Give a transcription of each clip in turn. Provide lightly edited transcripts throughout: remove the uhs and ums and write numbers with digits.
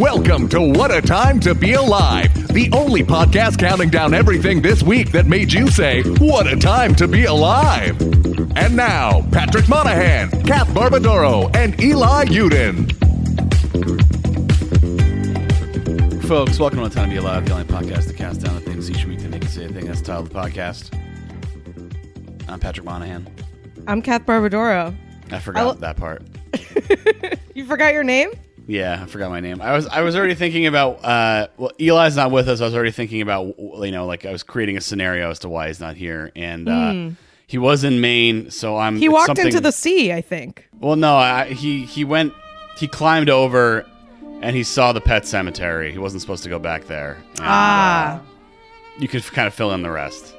Welcome to What a Time to Be Alive, the only podcast counting down everything this week that made you say, what a time to be alive. And now, Patrick Monahan, Kath Barbadoro, and Eli Yudin. Folks, welcome to What a Time to Be Alive, the only podcast that counts down the things each week that make you say the thing. That's the title of the podcast. I'm Patrick Monahan. I'm Kath Barbadoro. I forgot that part. You forgot your name? Yeah, I forgot my name. I was already thinking about, well, Eli's not with us. I was already thinking about, you know, like I was creating a scenario as to why he's not here. And he was in Maine, so I'm... He walked into the sea, I think. Well, no, he climbed over and he saw the pet cemetery. He wasn't supposed to go back there. And, you could kind of fill in the rest.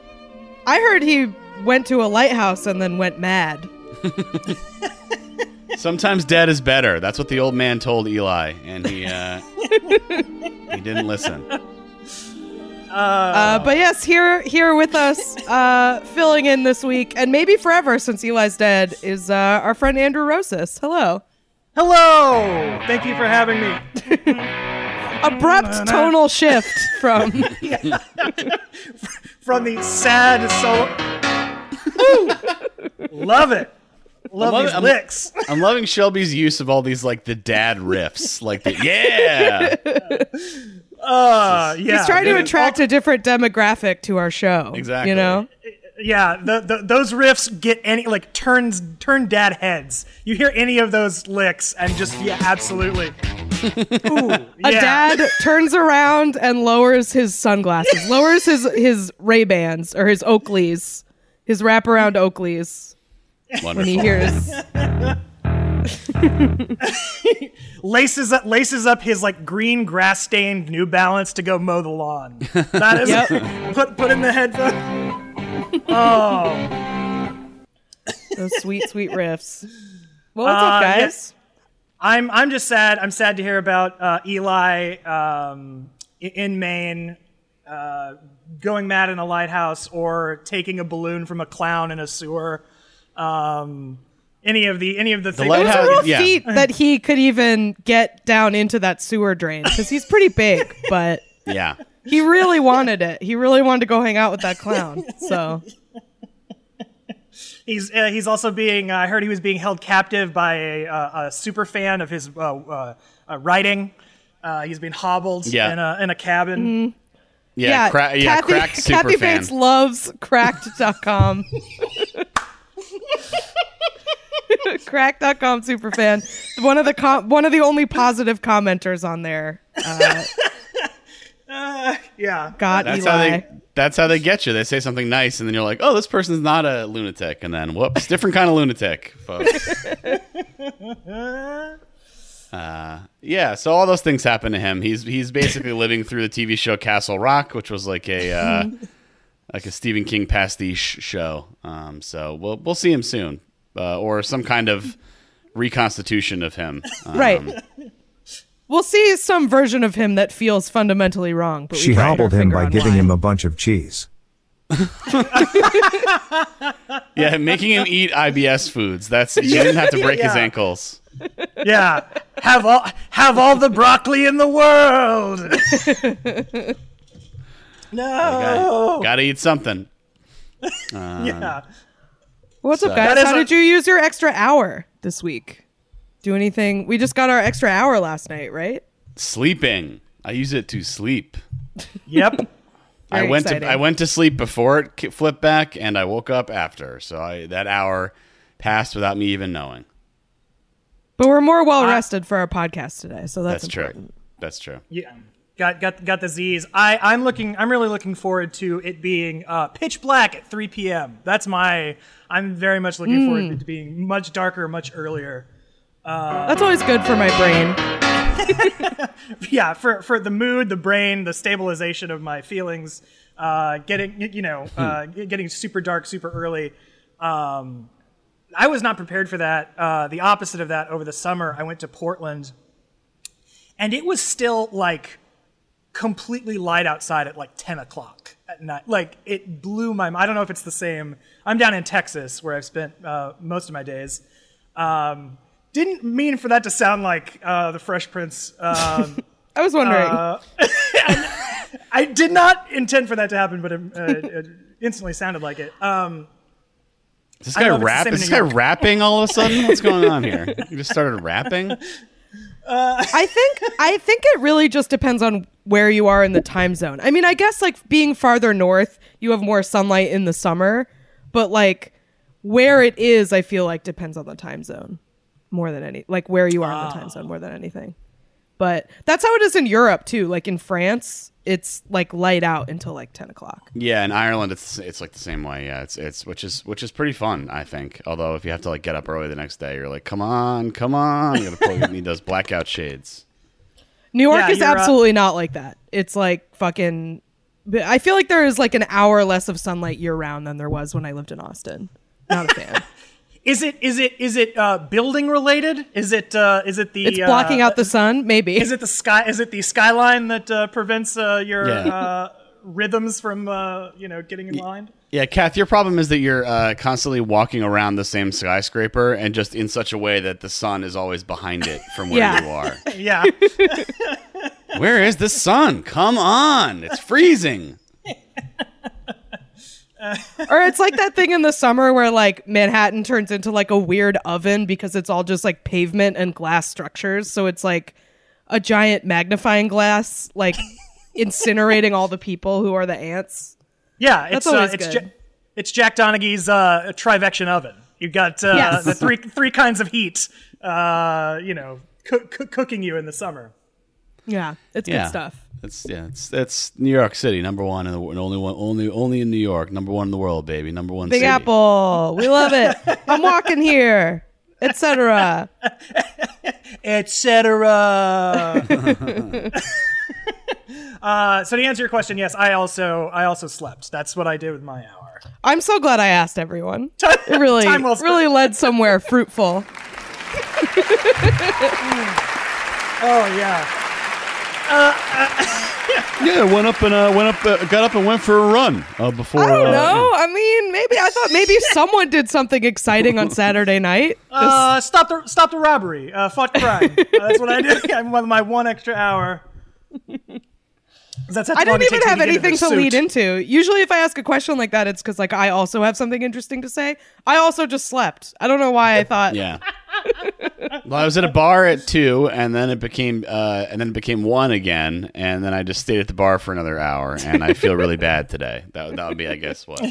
I heard he went to a lighthouse and then went mad. Sometimes dead is better. That's what the old man told Eli, and he didn't listen. But yes, here with us, filling in this week, and maybe forever since Eli's dead, is our friend Andrew Rosas. Hello. Hello. Thank you for having me. Abrupt tonal shift from from the sad soul. Love it. Love these licks. I'm loving Shelby's use of all these, like, the dad riffs. Like, the, yeah! Yeah. He's trying to attract a different demographic to our show. Exactly. You know? Yeah, those riffs get any, like, turn dad heads. You hear any of those licks and just, yeah, absolutely. Ooh, yeah. A dad turns around and lowers his sunglasses. Lowers his Ray-Bans, or his Oakleys. His wraparound Oakleys. Wonderful. When he hears laces up his, like, green grass stained New Balance to go mow the lawn. That is put in the headphones. Oh, those sweet riffs. Well, what's up, guys? Yes. I'm just sad. I'm sad to hear about Eli in Maine. Going mad in a lighthouse or taking a balloon from a clown in a sewer. Any of the things. It was a real feat that he could even get down into that sewer drain, because he's pretty big, but yeah, he really wanted it. He really wanted to go hang out with that clown. So he's also being. I heard he was being held captive by a super fan of his writing. He's been hobbled in a cabin. Mm-hmm. Yeah, Cracked super Kathy fan. Bates loves Cracked.com. Cracked.com superfan, one of the only positive commenters on there. Yeah, got Eli. That's how they get you. They say something nice, and then you're like, "Oh, this person's not a lunatic." And then, whoops, different kind of lunatic, folks. Yeah. So all those things happen to him. He's basically living through the TV show Castle Rock, which was like a. Like a Stephen King pastiche show. So we'll see him soon, or some kind of reconstitution of him. Right. We'll see some version of him that feels fundamentally wrong. But she hobbled him by giving him a bunch of cheese. Yeah, making him eat IBS foods. That's you didn't have to break his ankles. Yeah, have all the broccoli in the world. No, like gotta eat something. Yeah. What's up, guys? How did you use your extra hour this week? Do anything? We just got our extra hour last night, right? Sleeping. I use it to sleep. Yep. I went to sleep before it flipped back, and I woke up after. So that hour passed without me even knowing. But we're more well rested for our podcast today, so that's important. True. That's true. Yeah. Got the Z's. I'm really looking forward to it being pitch black at 3 p.m. I'm very much looking forward to it being much darker, much earlier. That's always good for my brain. Yeah, for the mood, the brain, the stabilization of my feelings. Getting super dark, super early. I was not prepared for that. The opposite of that. Over the summer, I went to Portland, and it was still like. Completely light outside at like 10 o'clock at night. Like, it blew my mind. I don't know if it's the same. I'm down in Texas, where I've spent most of my days. Didn't mean for that to sound like the Fresh Prince I was wondering. I did not intend for that to happen, but it instantly sounded like it. Is this guy rapping all of a sudden? What's going on here? You just started rapping? I think it really just depends on where you are in the time zone. I mean, I guess like being farther north, you have more sunlight in the summer, but like where it is, I feel like depends on the time zone more than any, like where you are in the time zone more than anything. But that's how it is in Europe too. Like in France, it's like light out until like 10 o'clock. Yeah, in Ireland, it's like the same way. Yeah, it's which is pretty fun, I think. Although if you have to like get up early the next day, you're like, come on, you gotta need those blackout shades. New York is absolutely not like that. It's like fucking. I feel like there is like an hour less of sunlight year round than there was when I lived in Austin. Not a fan. Is it building related? Is it it's blocking out the sun? Maybe. Is it the skyline that prevents your rhythms from getting in line? Yeah, Kath, your problem is that you're constantly walking around the same skyscraper and just in such a way that the sun is always behind it from where you are. Yeah. Where is the sun? Come on, it's freezing. Or it's like that thing in the summer where like Manhattan turns into like a weird oven because it's all just like pavement and glass structures. So it's like a giant magnifying glass, like incinerating all the people who are the ants. Yeah. It's Jack Donaghy's Trivection oven. You've got the three kinds of heat, cooking you in the summer. Yeah. It's good stuff. That's New York City, number one in the world, only in New York, number one in the world, baby, number one. Big city. Apple, we love it. I'm walking here, etc. So to answer your question, yes, I also slept. That's what I did with my hour. I'm so glad I asked everyone. It really, well really led somewhere fruitful. Oh yeah. Got up and went for a run before. I don't know. I mean, I thought maybe someone did something exciting on Saturday night. Stop the robbery. Fuck crime. That's what I did. I won my one extra hour. I don't even have anything to lead into. Usually, if I ask a question like that, it's because like I also have something interesting to say. I also just slept. I don't know why I thought. Yeah. Well, I was at a bar at 2, and then it became 1 again, and then I just stayed at the bar for another hour, and I feel really bad today. That would be, I guess, what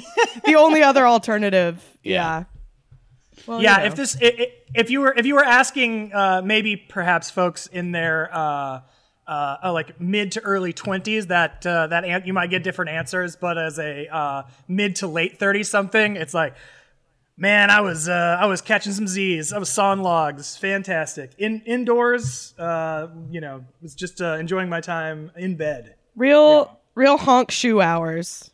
the only other alternative. Yeah. Well, yeah. You know. If you were asking maybe perhaps folks in their like mid to early 20s, that you might get different answers, but as a mid to late 30 something, it's like. Man, I was catching some Z's. I was sawing logs. Fantastic. Indoors, was just enjoying my time in bed. Real honk shoe hours.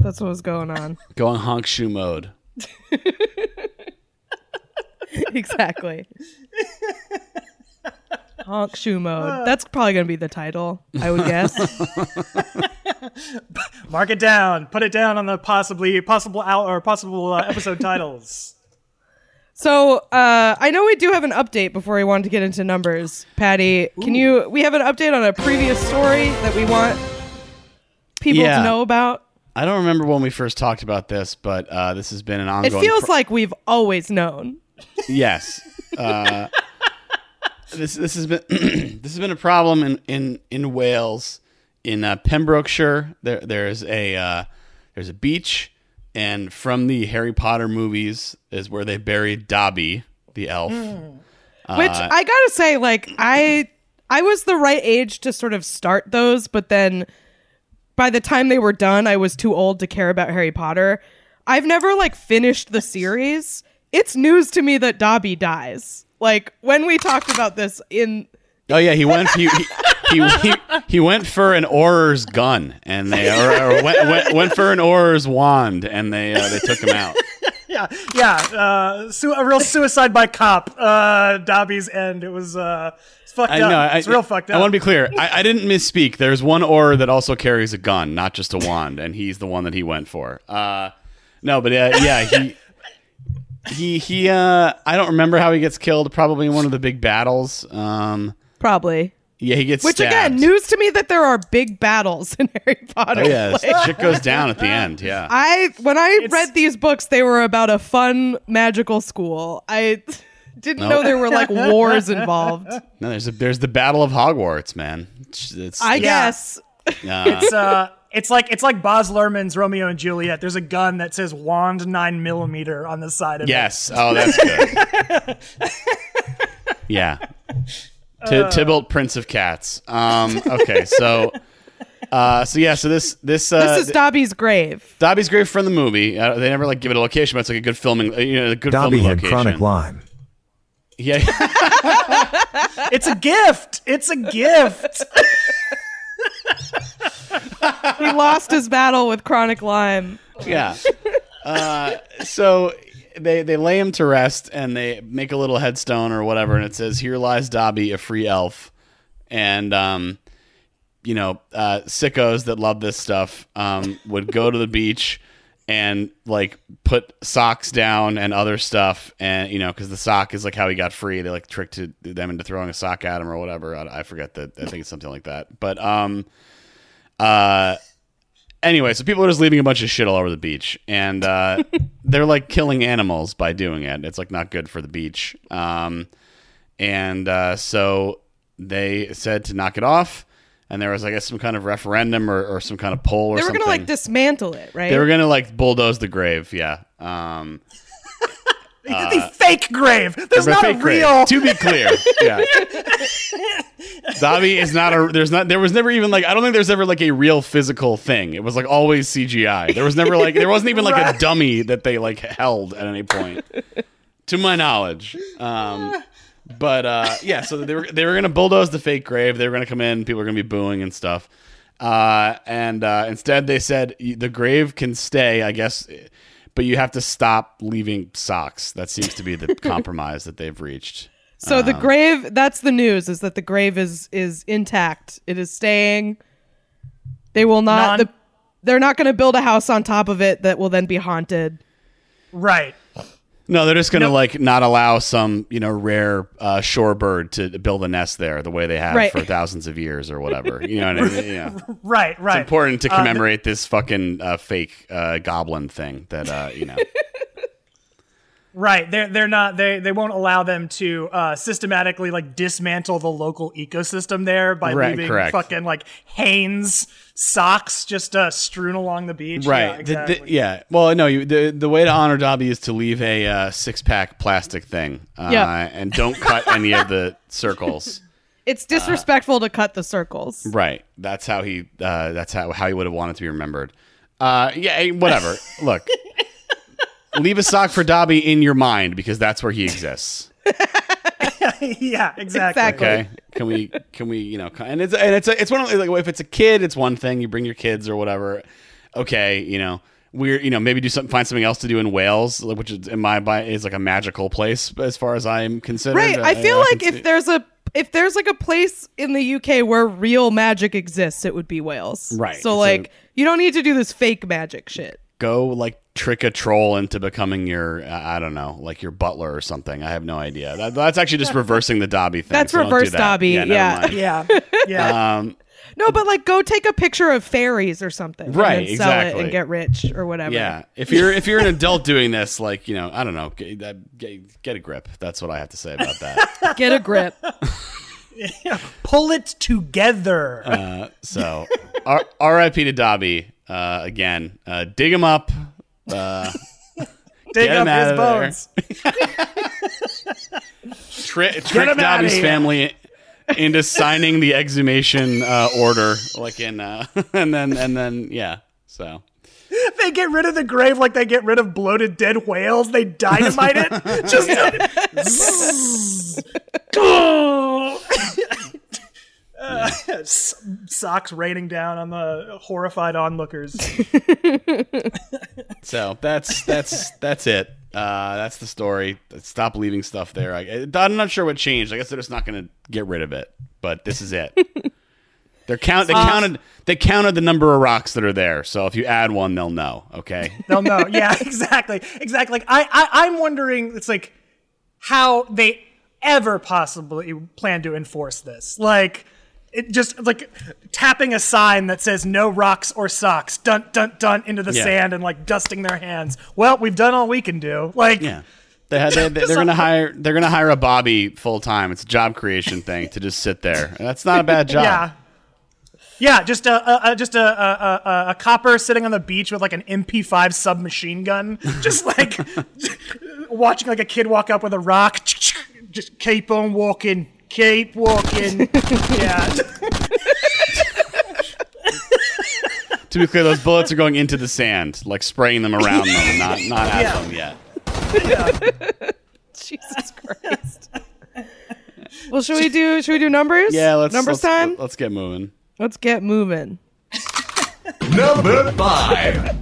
That's what was going on. Go on honk shoe mode. Exactly. Honk shoe mode. That's probably going to be the title, I would guess. Mark it down. Put it down on the possible episode titles. So I know we do have an update before we want to get into numbers. Patty, we have an update on a previous story that we want people to know about? I don't remember when we first talked about this, but this has been an ongoing... It feels like we've always known. Yes. This has been this has been a problem in Wales, in Pembrokeshire. There's a beach, and from the Harry Potter movies is where they buried Dobby the elf. Which I gotta say, like I was the right age to sort of start those, but then by the time they were done, I was too old to care about Harry Potter. I've never like finished the series. It's news to me that Dobby dies. Like when we talked about this in oh yeah he went for an Auror's gun and they went for an Auror's wand and they took him out. A real suicide by cop. Dobby's end. It was it's fucked up. It's real fucked up. I want to be clear. I didn't misspeak. There's one Auror that also carries a gun, not just a wand, and he's the one that he went for. He I don't remember how he gets killed, probably in one of the big battles. Probably. Yeah, he gets stabbed. Which, again, news to me that there are big battles in Harry Potter. Oh, yeah. Like, shit goes down at the end, yeah. When I read these books, they were about a fun, magical school. I didn't know there were, like, wars involved. No, there's the Battle of Hogwarts, man. I guess. It's like Baz Luhrmann's Romeo and Juliet. There's a gun that says Wand 9mm on the side of it. Yes. Oh, that's good. Yeah. Tybalt, Prince of Cats. Okay, so this is Dobby's grave. Dobby's grave from the movie. They never like give it a location, but it's like a good filming. A good Dobby filming location. Chronic Lyme. Yeah, it's a gift. It's a gift. He lost his battle with chronic Lyme. Yeah. So. They lay him to rest, and they make a little headstone or whatever, and it says, "Here lies Dobby, a free elf." And, sickos that love this stuff would go to the beach and, like, put socks down and other stuff, and, you know, because the sock is, like, how he got free. They, like, tricked them into throwing a sock at him or whatever. I forget that. I think it's something like that. But, anyway, so people are just leaving a bunch of shit all over the beach, and they're like killing animals by doing it. It's like not good for the beach. So they said to knock it off, and there was, I guess, some kind of referendum or some kind of poll or something. They were going to like dismantle it, right? They were going to like bulldoze the grave, yeah. The fake grave. There's not a real grave. To be clear, yeah. Dobby is not a. There's not. There was never even like. I don't think there's ever like a real physical thing. It was like always CGI. There was never like. There wasn't even like a dummy that they like held at any point, to my knowledge. So they were gonna bulldoze the fake grave. They were gonna come in. People were gonna be booing and stuff. Instead, they said the grave can stay, I guess. But you have to stop leaving socks. That seems to be the compromise that they've reached. So the grave, that's the news, is that the grave is intact. It is staying. They will not. They're not going to build a house on top of it that will then be haunted. Right. No, they're just going to like not allow some rare shorebird to build a nest there the way they have for thousands of years or whatever. You know what I mean? Yeah. Right. It's important to commemorate this fucking fake goblin thing that . Right. They're not. They won't allow them to systematically like dismantle the local ecosystem there by leaving fucking like Hanes socks just strewn along the beach. Right. Yeah. Exactly. Well, no. The way to honor Dobby is to leave a 6-pack plastic thing. And don't cut any of the circles. It's disrespectful to cut the circles. Right. That's how he. That's how he would have wanted to be remembered. Whatever. Look. Leave a sock for Dobby in your mind because that's where he exists. Yeah, exactly. Okay. Can we? And it's one of like if it's a kid, it's one thing. You bring your kids or whatever. Okay, we're maybe find something else to do in Wales, which is, in my mind is like a magical place as far as I'm concerned. Right. I feel like if there's like a place in the UK where real magic exists, it would be Wales. Right. So like you don't need to do this fake magic shit. Go like trick a troll into becoming your I don't know, like your butler or something. I have no idea. That's actually just reversing the Dobby thing. That's reverse Dobby. Yeah. No, but like go take a picture of fairies or something. Right. And then sell it and get rich or whatever. Yeah. If you're an adult doing this, like I don't know, get a grip. That's what I have to say about that. Get a grip. Yeah. Pull it together. So R.I.P. to Dobby. Again, dig him up. Dig up his bones. Trick Dobby's family into signing the exhumation order, like in, and then, yeah. So they get rid of the grave like they get rid of bloated dead whales. They dynamite it. Just. Socks raining down on the horrified onlookers. So that's it. That's the story. Stop leaving stuff there. I'm not sure what changed. I guess they're just not going to get rid of it. But this is it. They counted the number of rocks that are there. So if you add one, they'll know. Okay. They'll know. Yeah. Exactly. Like, I'm wondering. It's like how they ever possibly plan to enforce this. Like. It just like tapping a sign that says no rocks or socks, dun, dun, dun, into the sand and like dusting their hands. Well, we've done all we can do. Like, they're going to hire a Bobby full time. It's a job creation thing to just sit there. And that's not a bad job. Just a copper sitting on the beach with like an MP5 submachine gun, just like watching like a kid walk up with a rock. Just keep on walking. Keep walking. Yeah. To be clear, those bullets are going into the sand, like spraying them around them, not at them yet. Yeah. Jesus Christ. Well, should we do numbers? Yeah, let's time. Let's get moving. Let's get moving. Number 5.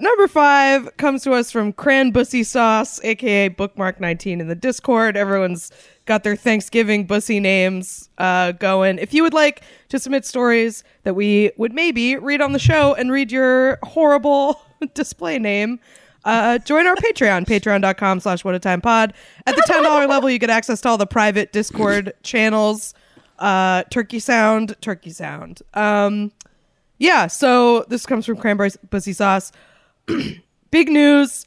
Number 5 comes to us from Cranbussy Sauce, aka Bookmark 19 in the Discord. Everyone's got their Thanksgiving bussy names going. If you would like to submit stories that we would maybe read on the show and read your horrible display name, join our Patreon, patreon.com/whatatimepod. At the $10 level, you get access to all the private Discord channels. Turkey Sound. Yeah, so this comes from Cranbussy Sauce. Big news,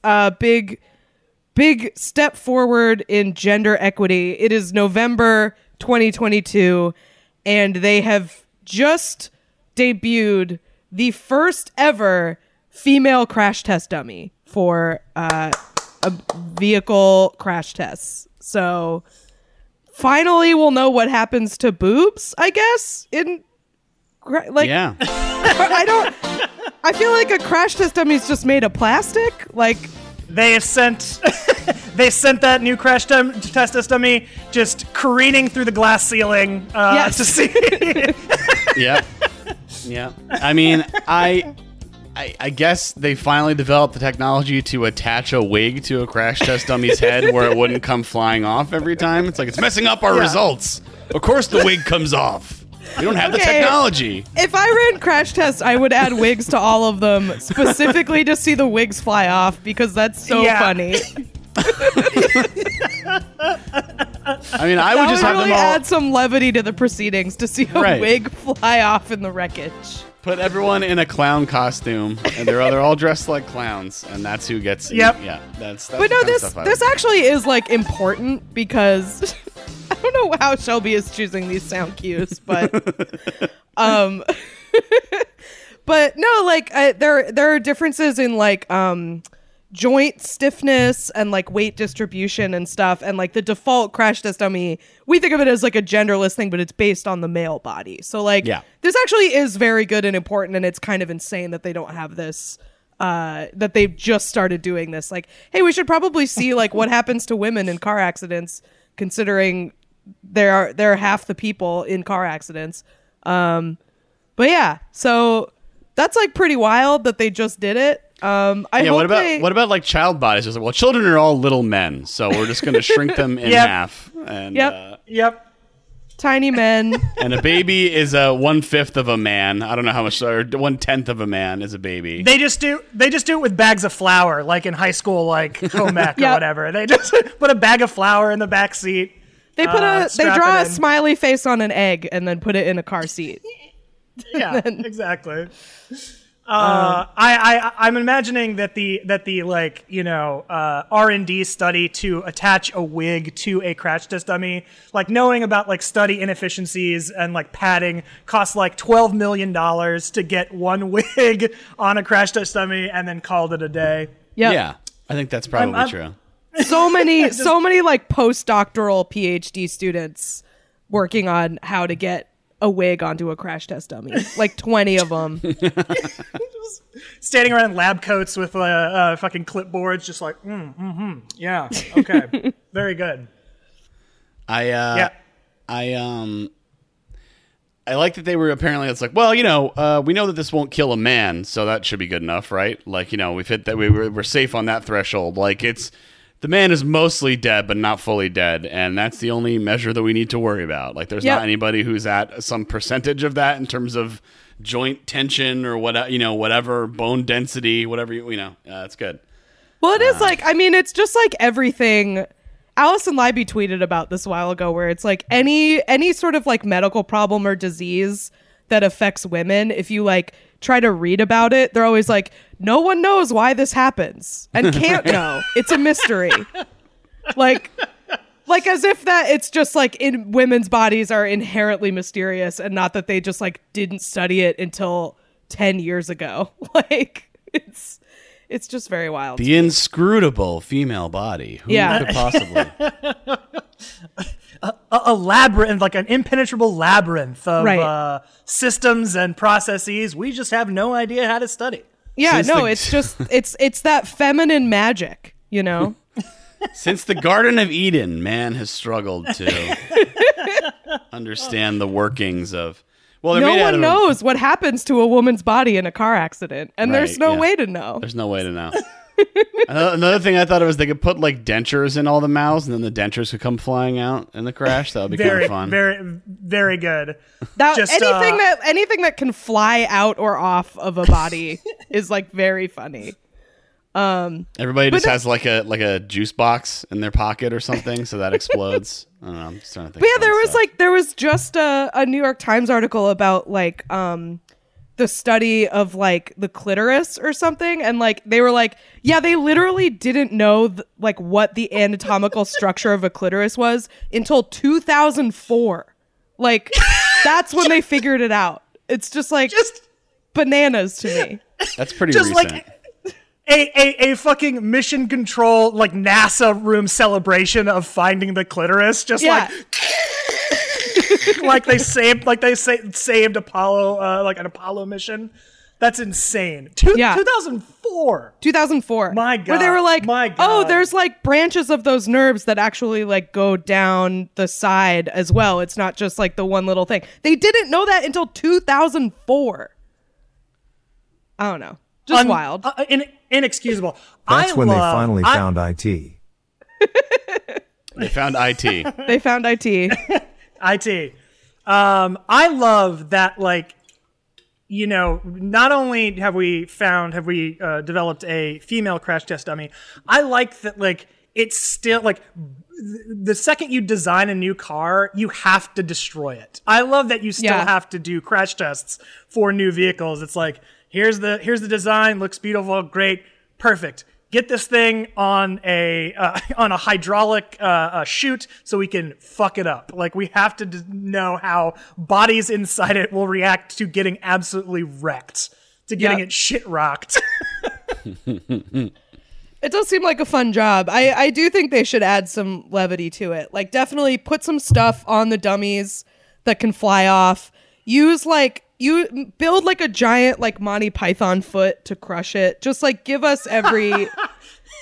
big step forward in gender equity. It is November 2022, and they have just debuted the first ever female crash test dummy for vehicle crash tests. So finally we'll know what happens to boobs, I guess, in... Like, yeah. I feel like a crash test dummy is just made of plastic. Like they have sent that new crash test dummy just careening through the glass ceiling to see. Yeah. I mean, I guess they finally developed the technology to attach a wig to a crash test dummy's head where it wouldn't come flying off every time. It's like it's messing up our results. Of course the wig comes off. We don't have the technology. If I ran crash tests, I would add wigs to all of them, specifically to see the wigs fly off, because that's so funny. I mean, I would just have really them all... add some levity to the proceedings to see a wig fly off in the wreckage. Put everyone in a clown costume, and they're all dressed like clowns, and that's who gets... Yep. Yeah, that's but no, this actually is like important because... I don't know how Shelby is choosing these sound cues, but but no, like there are differences in like joint stiffness and like weight distribution and stuff, and like the default crash test dummy, we think of it as like a genderless thing, but it's based on the male body. So like this actually is very good and important, and it's kind of insane that they don't have this. That they've just started doing this. Like, hey, we should probably see like what happens to women in car accidents, considering they're half the people in car accidents. But yeah, so that's like pretty wild that they just did it. What about like child bodies? It's like, well, children are all little men, so we're just going to shrink them in half. And, tiny men. And a baby is a 1/5 of a man. I don't know how much, or 1/10 of a man is a baby. They just do it with bags of flour, like in high school, like home ec or whatever. They just put a bag of flour in the back seat. They draw a smiley face on an egg and then put it in a car seat. Yeah, exactly. I'm imagining that the like, you know, R&D study to attach a wig to a crash test dummy, like knowing about like study inefficiencies and like padding, costs like $12 million to get one wig on a crash test dummy and then called it a day. Yep. Yeah. I think that's probably true. So many like postdoctoral PhD students working on how to get a wig onto a crash test dummy, like 20 of them, just standing around in lab coats with fucking clipboards, just like yeah, okay, very good. I like that they were apparently. It's like, well, you know, we know that this won't kill a man, so that should be good enough, right? Like, you know, we've hit that. We're safe on that threshold. Like, it's. The man is mostly dead, but not fully dead, and that's the only measure that we need to worry about. Like, there's not anybody who's at some percentage of that in terms of joint tension or what, you know, whatever bone density, whatever you know. It's good. Well, it is like, I mean, it's just like everything. Allison Leiby tweeted about this a while ago, where it's like any sort of like medical problem or disease that affects women, if you like try to read about it, they're always like, no one knows why this happens and can't know. It's a mystery. Like as if that it's just like in women's bodies are inherently mysterious and not that they just like didn't study it until 10 years ago. Like it's just very wild. The inscrutable female body. Who could possibly? A labyrinth, like an impenetrable labyrinth of systems and processes. We just have no idea how to study. Yeah, it's just it's that feminine magic, you know. Since the Garden of Eden, man has struggled to understand the workings of. Well, no one knows what happens to a woman's body in a car accident, and there's no way to know. There's no way to know. Another thing I thought of was they could put like dentures in all the mouths, and then the dentures could come flying out in the crash. That would be kind of fun. Very, very good. Anything that can fly out or off of a body is like very funny. Everybody just has like a juice box in their pocket or something, so that explodes. I don't know. I'm just trying to think. But yeah, there was just a New York Times article about like the study of like the clitoris or something, and like they were like, yeah, they literally didn't know like what the anatomical structure of a clitoris was until 2004. Like that's when they figured it out. It's just like bananas to me. That's pretty recent. Like, a fucking mission control, like NASA room celebration of finding the clitoris, like they saved Apollo, like an Apollo mission. That's insane. 2004. My God. Where they were like, oh, there's like branches of those nerves that actually like go down the side as well. It's not just like the one little thing. They didn't know that until 2004. I don't know. Just wild. Inexcusable. That's when they finally found IT. They found IT. IT. I love that, like, you know, not only have we developed a female crash test dummy, I like that, like, it's still, like, the second you design a new car, you have to destroy it. I love that you still have to do crash tests for new vehicles. It's like, Here's the design. Looks beautiful. Great. Perfect. Get this thing on a hydraulic chute so we can fuck it up. Like, we have to know how bodies inside it will react to getting absolutely wrecked, to getting it shit rocked. It does seem like a fun job. I do think they should add some levity to it. Like, definitely put some stuff on the dummies that can fly off. Use like. You build like a giant like Monty Python foot to crush it. Just like give us every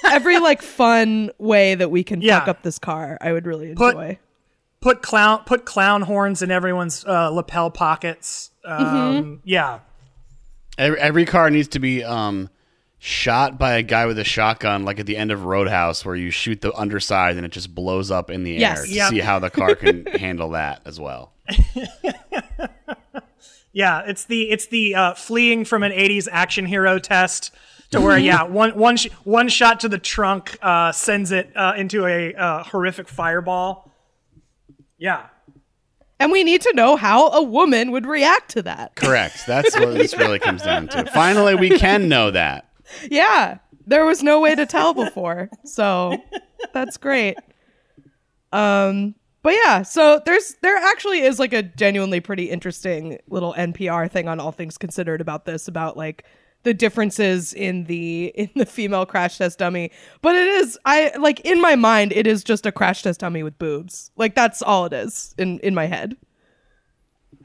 like fun way that we can fuck up this car. I would really enjoy. Put clown horns in everyone's lapel pockets. Yeah. Every car needs to be shot by a guy with a shotgun, like at the end of Roadhouse, where you shoot the underside and it just blows up in the air to see how the car can handle that as well. Yeah, it's the fleeing from an 80s action hero test to where one shot to the trunk sends it into a horrific fireball. Yeah. And we need to know how a woman would react to that. Correct. That's what this really comes down to. Finally, we can know that. Yeah. There was no way to tell before. So, that's great. But yeah, so there actually is like a genuinely pretty interesting little NPR thing on All Things Considered about this, about like the differences in the female crash test dummy. But it is, I like, in my mind, it is just a crash test dummy with boobs. Like, that's all it is in my head.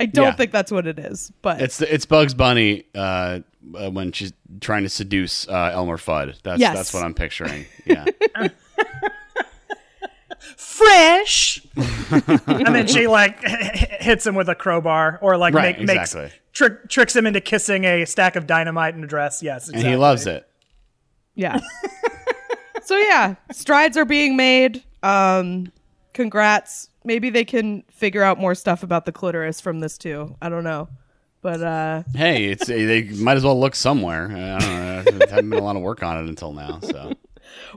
I don't think that's what it is, but it's Bugs Bunny when she's trying to seduce Elmer Fudd. That's what I'm picturing. Yeah. Fresh. And then she like hits him with a crowbar or like tricks him into kissing a stack of dynamite in a dress. Yes, exactly. And he loves it. Yeah. So yeah, strides are being made. Congrats. Maybe they can figure out more stuff about the clitoris from this too. I don't know, but hey, they might as well look somewhere. I don't know. There hasn't been a lot of work on it until now, so.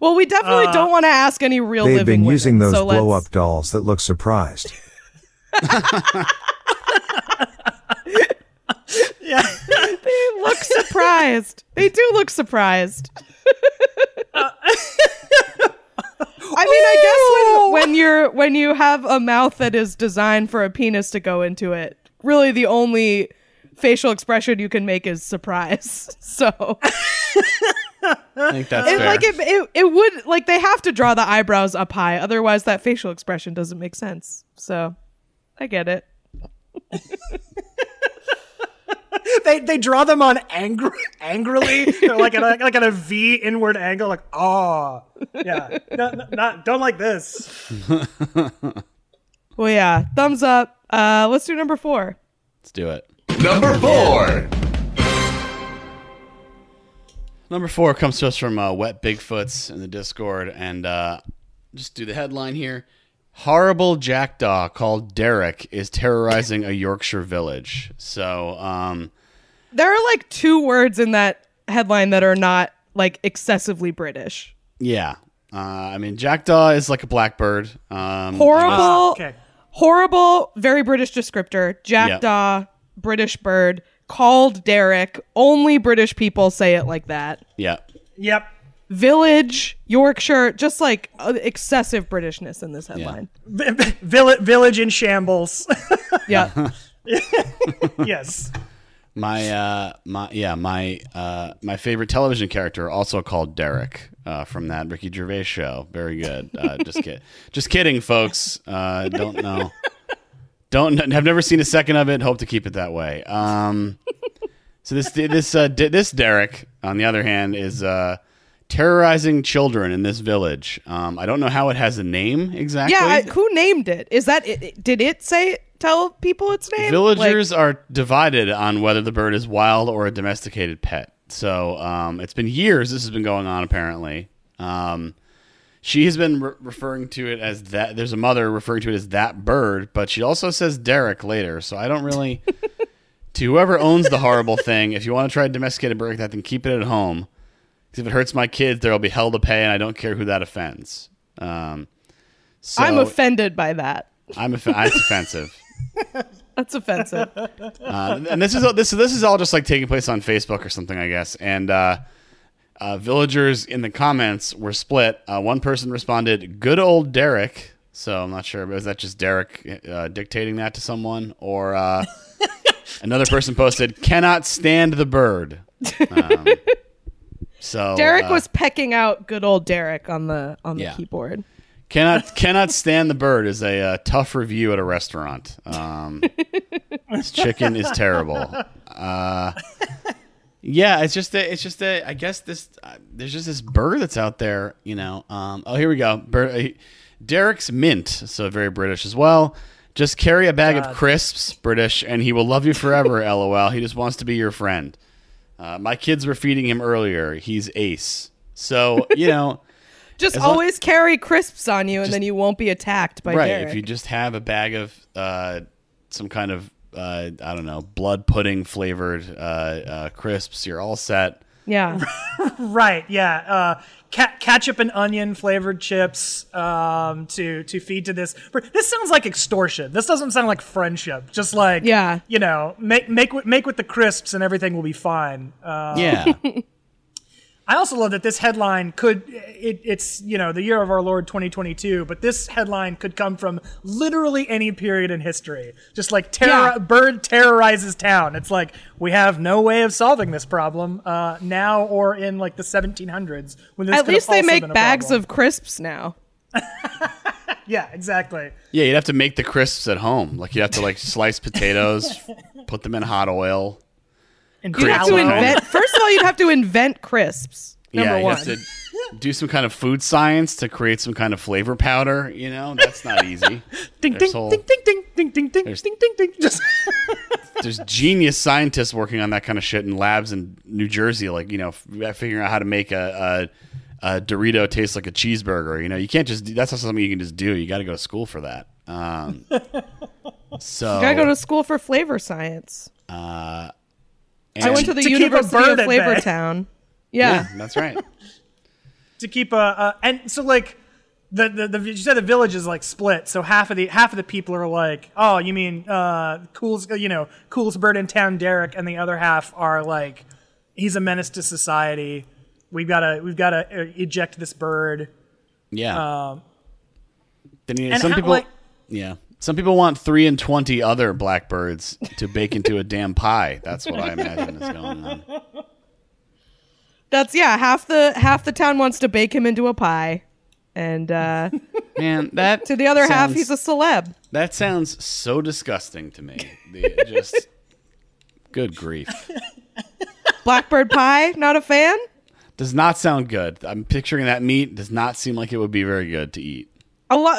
Well, we definitely don't want to ask any real living women. They've been using those blow-up dolls that look surprised. Yeah. They look surprised. They do look surprised. I mean, I guess when you have a mouth that is designed for a penis to go into it, really the only facial expression you can make is surprise. So I think that's fair. Like it would, like, they have to draw the eyebrows up high, otherwise that facial expression doesn't make sense. So I get it. They draw them on angrily. They're like at a V inward angle, like, oh yeah, no, don't like this. Well, yeah, thumbs up. Let's do number 4. Let's do it. Number 4. Number 4 comes to us from Wet Bigfoots in the Discord, and just do the headline here. Horrible jackdaw called Derek is terrorizing a Yorkshire village. So, there are like 2 words in that headline that are not like excessively British. Yeah. I mean, jackdaw is like a blackbird. Horrible, very British descriptor. Jackdaw, yep. British bird, called Derek. Only British people say it like that. Yeah. Yep. Village, Yorkshire, just like excessive Britishness in this headline. Yeah. Village in shambles. Yeah. Yes. My favorite television character, also called Derek, from that Ricky Gervais show. Very good. Just kidding, folks. Don't know. Have never seen a second of it. Hope to keep it that way. So this Derek, on the other hand, is terrorizing children in this village. I don't know how it has a name exactly. Yeah, who named it? Is that it? Did it tell people its name? Villagers are divided on whether the bird is wild or a domesticated pet. So it's been years this has been going on, apparently. She has been referring to it as that. There's a mother referring to it as that bird, but she also says Derek later. So I don't really... To whoever owns the horrible thing, if you want to try to domesticate a bird like that, then keep it at home. Because if it hurts my kids, there will be hell to pay, and I don't care who that offends. So I'm offended by that. It's offensive. That's offensive. And this is all just like taking place on Facebook or something, I guess. And villagers in the comments were split. One person responded, "Good old Derek." So I'm not sure. Was that just Derek dictating that to someone? Or another person posted, "Cannot stand the bird." So Derek was pecking out good old Derek on the keyboard. Cannot stand the bird is a tough review at a restaurant. This chicken is terrible. Yeah, it's just a. I guess this there's just this bird that's out there, you know. Oh, here we go. Derek's mint, so very British as well. Just carry a bag of crisps, British, and he will love you forever. LOL. He just wants to be your friend. My kids were feeding him earlier. He's ace. So, you know. Just always carry crisps on you, and then you won't be attacked by Derek. Right, if you just have a bag of some kind of, I don't know, blood pudding-flavored crisps, you're all set. Yeah. Right, yeah. Ketchup and onion-flavored chips to feed to this. This sounds like extortion. This doesn't sound like friendship. Just like, yeah, you know, make with the crisps and everything will be fine. Yeah. I also love that this headline it's, you know, the year of our Lord 2022, but this headline could come from literally any period in history. Just like bird terrorizes town. It's like, we have no way of solving this problem now or in like the 1700s. When this at least they make bags of crisps now. Yeah, exactly. Yeah, you'd have to make the crisps at home. Like you'd have to like slice potatoes, put them in hot oil. First of all, you'd have to invent crisps. Number one, you have to do some kind of food science to create some kind of flavor powder. You know, that's not easy. Ding, ding, ding, ding, ding, ding, ding, ding, ding. There's genius scientists working on that kind of shit in labs in New Jersey, like, you know, figuring out how to make a Dorito taste like a cheeseburger. You know, you can't just. That's not something you can just do. You got to go to school for that. So you got to go to school for flavor science. I went to the University of Flavortown. Yeah, that's right. to keep and so like the you said the village is like split, so half of the people are like, oh, you mean coolest bird in town, Derek, and the other half are like, he's a menace to society. We've gotta eject this bird. Yeah. Some people want 3 and 20 other blackbirds to bake into a damn pie. That's what I imagine is going on. That's half the town wants to bake him into a pie. And to the other half, he's a celeb. That sounds so disgusting to me. Just good grief. Blackbird pie, not a fan? Does not sound good. I'm picturing that meat. Does not seem like it would be very good to eat.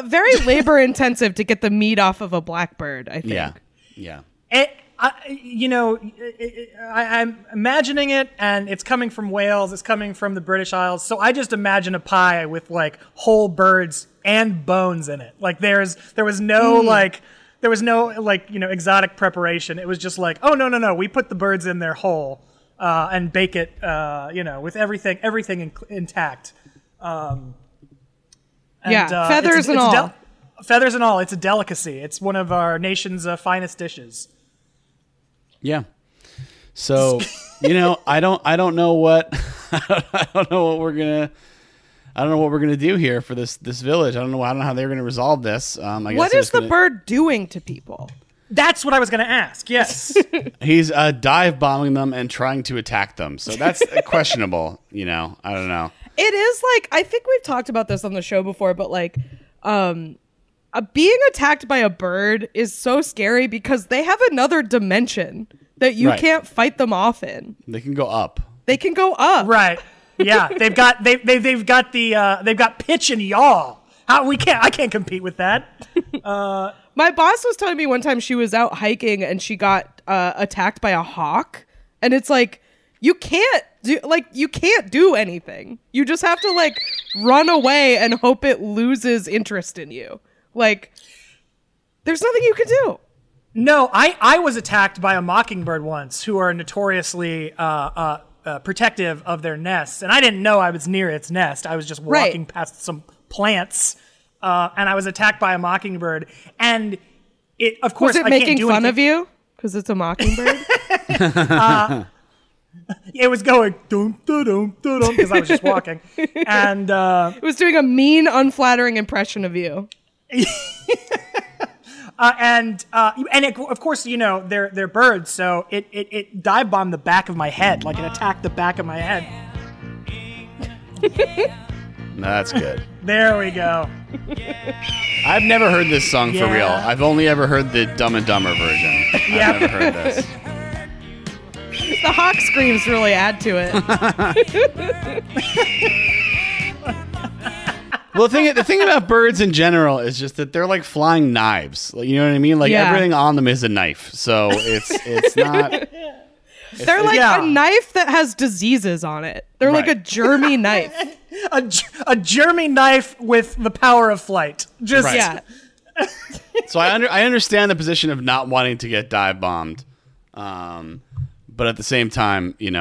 Very labor intensive to get the meat off of a blackbird, I think. Yeah. I'm imagining it, and it's coming from Wales. It's coming from the British Isles. So I just imagine a pie with like whole birds and bones in it. Like there was no exotic preparation. It was just like, oh no, we put the birds in their whole and bake it, with everything intact. Feathers and all. Feathers and all. It's a delicacy. It's one of our nation's finest dishes. Yeah. So, I don't know what we're gonna do here for this village. I don't know how they're gonna resolve this. What is the bird doing to people? That's what I was gonna ask. Yes. He's dive bombing them and trying to attack them. So that's questionable. I don't know. It is like, I think we've talked about this on the show before, but like, being attacked by a bird is so scary because they have another dimension that you can't fight them off in. They can go up. Right. Yeah. They've got pitch and yaw. I can't compete with that. My boss was telling me one time she was out hiking and she got attacked by a hawk, and it's like, you can't do anything. You just have to like run away and hope it loses interest in you. Like, there's nothing you can do. No, I was attacked by a mockingbird once, who are notoriously protective of their nests. And I didn't know I was near its nest. I was just walking past some plants, and I was attacked by a mockingbird. And it, of course, was it I making can't do fun anything. Of you? Because it's a mockingbird? It was going doom, doom, doom, because I was just walking. And it was doing a mean, unflattering impression of you. And of course, they're birds, so it dive bombed the back of my head, like it attacked the back of my head. No, that's good. There we go. I've never heard this song for real. I've only ever heard the Dumb and Dumber version. I've never heard this. The hawk screams really add to it. Well, the thing about birds in general is just that they're like flying knives. Like, you know what I mean? Like everything on them is a knife. So it's not. They're like a knife that has diseases on it. They're like a germy knife. A germy knife with the power of flight. Just So I understand the position of not wanting to get dive bombed. But at the same time, I'm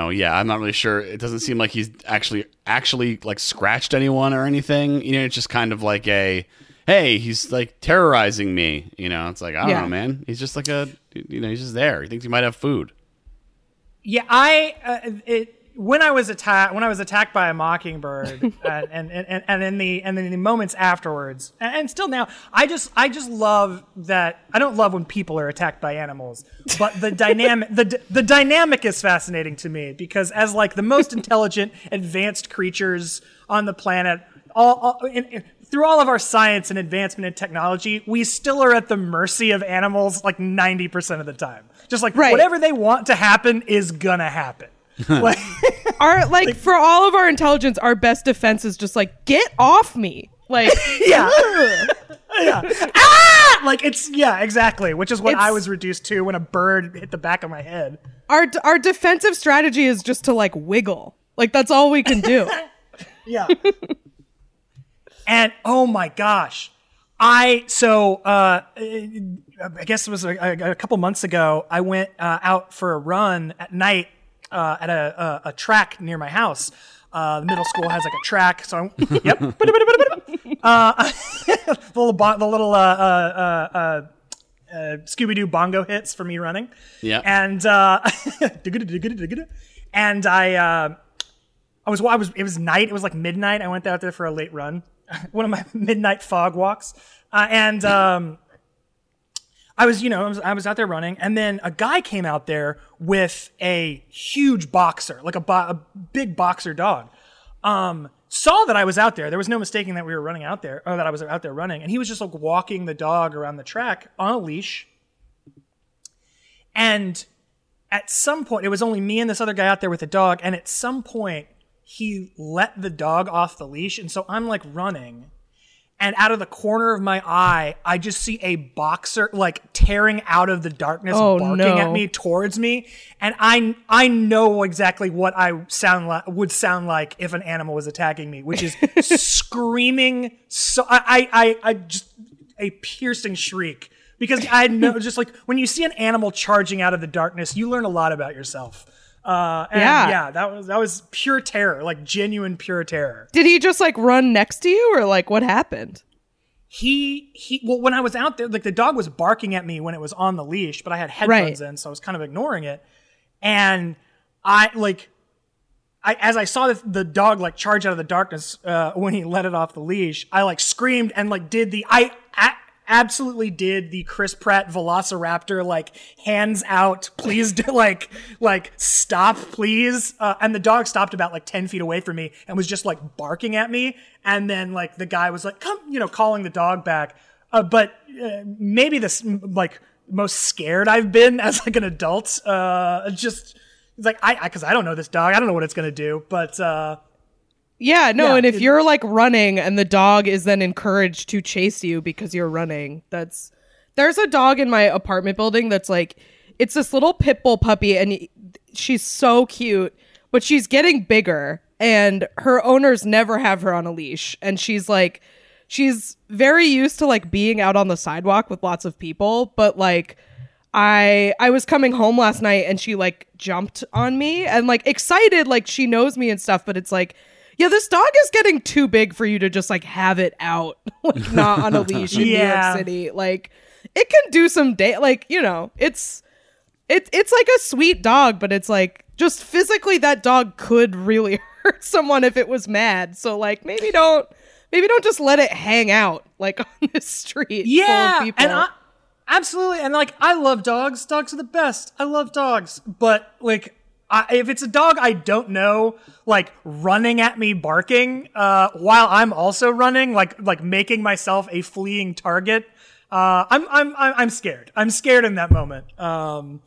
not really sure. It doesn't seem like he's actually like scratched anyone or anything. It's just kind of like a, hey, he's like terrorizing me. It's like, I don't know, man. He's just like he's just there. He thinks he might have food. Yeah, when I was attacked by a mockingbird, and in the moments afterwards, and still now, I just love that. I don't love when people are attacked by animals, but the dynamic the dynamic is fascinating to me, because as like the most intelligent, advanced creatures on the planet, through all of our science and advancement in technology, we still are at the mercy of animals like 90% of the time. Just like whatever they want to happen is gonna happen. Like, for all of our intelligence, our best defense is just like, get off me. Like, ah! Like it's, exactly. Which is what I was reduced to when a bird hit the back of my head. Our defensive strategy is just to like wiggle. Like that's all we can do. And oh my gosh. I guess it was a couple months ago. I went out for a run at night at a track near my house, The middle school has like a track, so I'm, yep. The little Scooby-Doo bongo hits for me running. Yeah. And and I was it was night. It was like midnight. I went out there for a late run, one of my midnight fog walks, and I was out there running, and then a guy came out there with a huge boxer, like a big boxer dog. Saw that I was out there. There was no mistaking that we were running out there, or that I was out there running. And he was just like walking the dog around the track on a leash. And at some point, it was only me and this other guy out there with the dog. And at some point, he let the dog off the leash. And so I'm like running, and out of the corner of my eye, I just see a boxer like tearing out of the darkness, at me, towards me. And I know exactly what I would sound like if an animal was attacking me, which is screaming. So I just a piercing shriek, because I know, just like when you see an animal charging out of the darkness, you learn a lot about yourself. That was pure terror, like genuine pure terror. Did he just like run next to you, or like what happened? Well, when I was out there, like the dog was barking at me when it was on the leash, but I had headphones in, so I was kind of ignoring it. And as I saw the dog like charge out of the darkness, when he let it off the leash, I like screamed and like absolutely did the Chris Pratt Velociraptor, like hands out, please do, like stop, please. And the dog stopped about like 10 feet away from me and was just like barking at me. And then like the guy was like, come, calling the dog back. But maybe this like most scared I've been as like an adult. Cause I don't know this dog. I don't know what it's going to do, but, and if you're like running and the dog is then encouraged to chase you because you're running, there's a dog in my apartment building that's like, it's this little pit bull puppy, and she's so cute, but she's getting bigger and her owners never have her on a leash. And she's very used to like being out on the sidewalk with lots of people. But like I was coming home last night and she like jumped on me and like excited, like she knows me and stuff, but it's like, yeah, this dog is getting too big for you to just like have it out, like not on a leash in New York City. Like it can do some it's like a sweet dog, but it's like just physically that dog could really hurt someone if it was mad. So like maybe don't just let it hang out like on the street. Yeah, full of people. And absolutely. And like I love dogs. Dogs are the best. I love dogs, but like. If it's a dog I don't know, like running at me barking while I'm also running, like making myself a fleeing target, I'm scared. I'm scared in that moment. Yeah, man,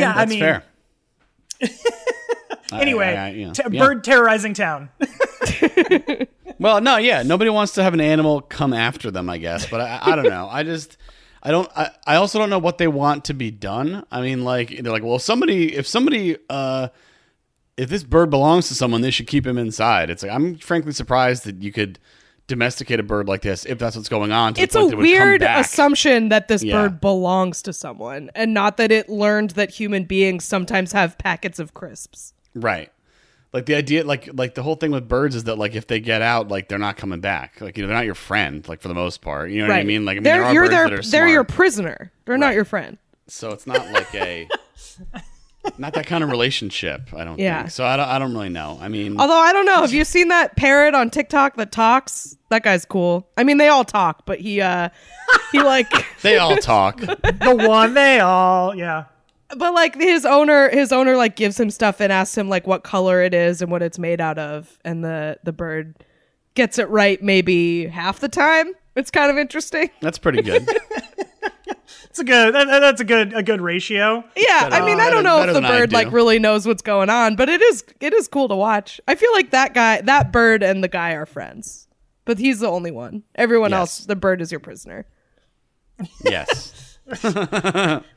yeah, that's fair. Anyway, bird terrorizing town. Well, no, yeah, nobody wants to have an animal come after them, I guess. But I don't know. I also don't know what they want to be done. I mean, like they're like, well, if this bird belongs to someone, they should keep him inside. It's like, I'm frankly surprised that you could domesticate a bird like this if that's what's going on. It's a weird assumption that this bird belongs to someone and not that it learned that human beings sometimes have packets of crisps. Right. Like the idea, like the whole thing with birds is that like if they get out, like they're not coming back. Like they're not your friend. Like for the most part, you know what I mean. Like I mean, they're your prisoner. They're not your friend. So it's not like not that kind of relationship. I don't think. So I don't really know. I mean, although I don't know. Have you seen that parrot on TikTok that talks? That guy's cool. I mean, they all talk, but he like they all talk. But like his owner like gives him stuff and asks him like what color it is and what it's made out of, and the bird gets it right maybe half the time. It's kind of interesting. That's pretty good. That's a good ratio. Yeah, I mean I don't know if the bird like really knows what's going on, but it is cool to watch. I feel like that bird and the guy are friends, but he's the only one. Everyone else, the bird is your prisoner. Yes.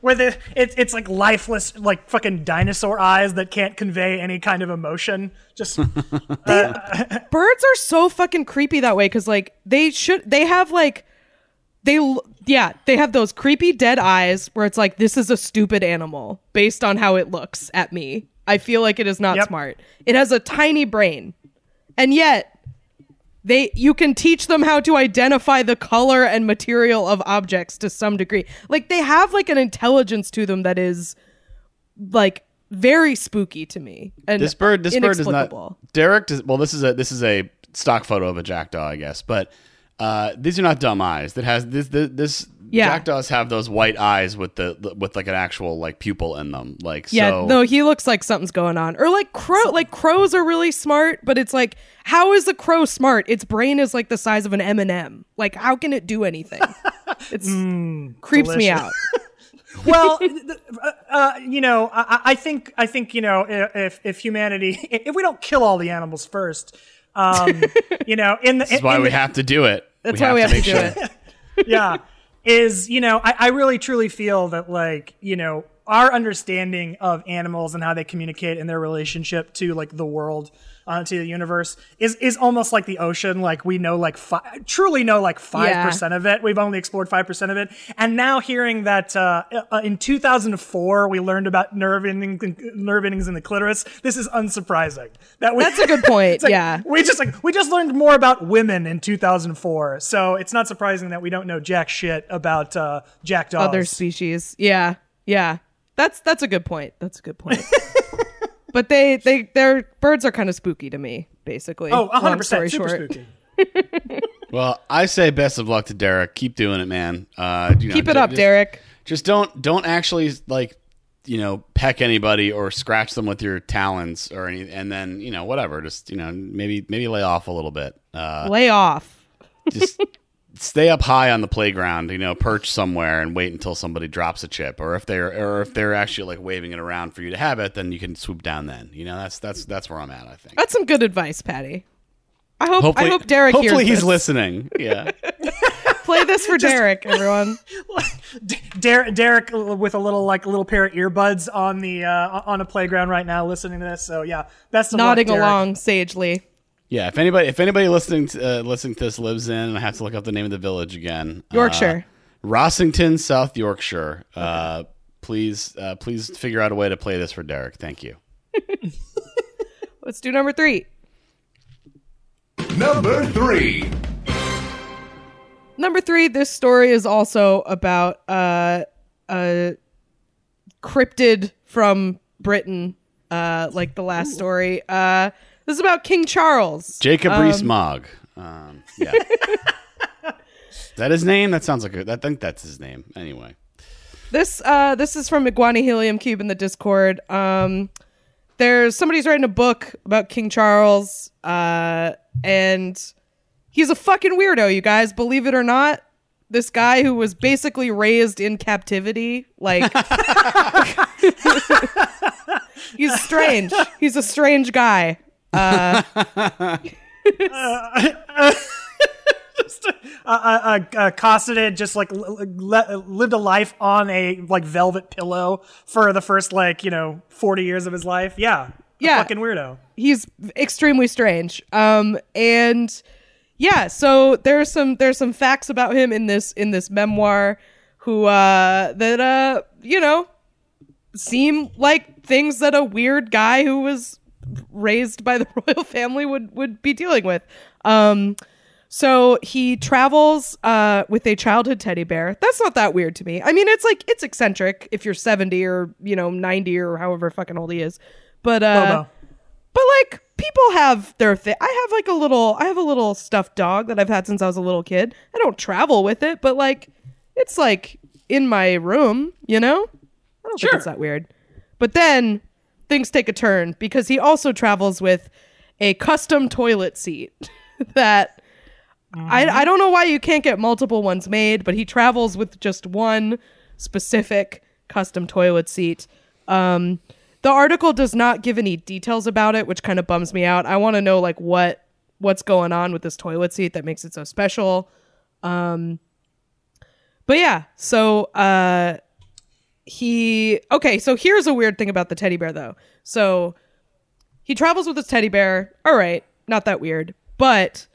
Where it's like lifeless, like fucking dinosaur eyes that can't convey any kind of emotion. Just birds are so fucking creepy that way, because like they have those creepy dead eyes where it's like, this is a stupid animal based on how it looks at me, I feel like it is not smart. It has a tiny brain. And yet, you can teach them how to identify the color and material of objects to some degree. Like, they have, like, an intelligence to them that is, like, very spooky to me. And this bird is not... Derek does... Well, this is a stock photo of a jackdaw, I guess. But these are not dumb eyes. That has... this jackdaws have those white eyes with like an actual like pupil in them. Like, yeah, so no, he looks like something's going on. Or like crows are really smart, but it's like, how is a crow smart? Its brain is like the size of an M&M. Like, how can it do anything? It's creeps delicious. Me out. Well, you know, I think you know, if humanity, if we don't kill all the animals first, you know, that's why we have to do it. That's why we have to do it. Yeah. Is, you know, I really truly feel that, like, you know, our understanding of animals and how they communicate and their relationship to, like, the world, to the universe is almost like the ocean. Like, we know, like, truly know, like, 5% of it. We've only explored 5% of it. And now hearing that in 2004, we learned about nerve endings in the clitoris. This is unsurprising. That's a good point, like, yeah. We just learned more about women in 2004. So it's not surprising that we don't know jack shit about jackdaws. Other species, yeah, yeah. That's a good point. That's a good point. But their birds are kind of spooky to me, basically. Oh, 100%. Long story super short. Spooky. Well, I say best of luck to Derek. Keep doing it, man. Keep it up, Derek. Just don't actually, like, you know, peck anybody or scratch them with your talons or any, and then, you know, whatever. Just, you know, maybe lay off a little bit. Lay off. Just stay up high on the playground, you know, perch somewhere and wait until somebody drops a chip, or if they're actually like waving it around for you to have it, then you can swoop down then. You know, that's where I'm at, I think. That's some good advice, Patty. I hope Derek hears this. Hopefully he's listening. Yeah. Play this for Derek, everyone. Derek with a little pair of earbuds on the on a playground right now listening to this. So yeah, best of luck, Derek. Nodding along sagely. Yeah, if anybody listening to this lives in, and I have to look up the name of the village again. Yorkshire, Rossington, South Yorkshire. Okay. Please figure out a way to play this for Derek. Thank you. Let's do number 3. Number three. This story is also about a cryptid from Britain, like the last story. This is about King Charles. Jacob Rees-Mogg. Yeah. Is that his name? That sounds like I think that's his name. Anyway. This is from Iguanahelium Cube in the Discord. Somebody's writing a book about King Charles, and he's a fucking weirdo, you guys. Believe it or not, this guy who was basically raised in captivity, like... He's strange. He's a strange guy. Cosseted, just like lived a life on a like velvet pillow for the first, like, you know, 40 years of his life. Yeah, fucking weirdo. He's extremely strange. And yeah, so there's some facts about him in this memoir who that you know, seem like things that a weird guy who was raised by the royal family would be dealing with. So he travels with a childhood teddy bear. That's not that weird to me. I mean, it's like, it's eccentric if you're 70 or, you know, 90 or however fucking old he is. But but like, people have their thing. I have a little stuffed dog that I've had since I was a little kid. I don't travel with it, but like, it's like in my room, you know? I don't think it's that weird. But then things take a turn because he also travels with a custom toilet seat that I don't know why you can't get multiple ones made, but he travels with just one specific custom toilet seat. The article does not give any details about it, which kind of bums me out. I want to know, like, what's going on with this toilet seat that makes it so special. But yeah, so so here's a weird thing about the teddy bear, though. So he travels with his teddy bear. All right, not that weird. But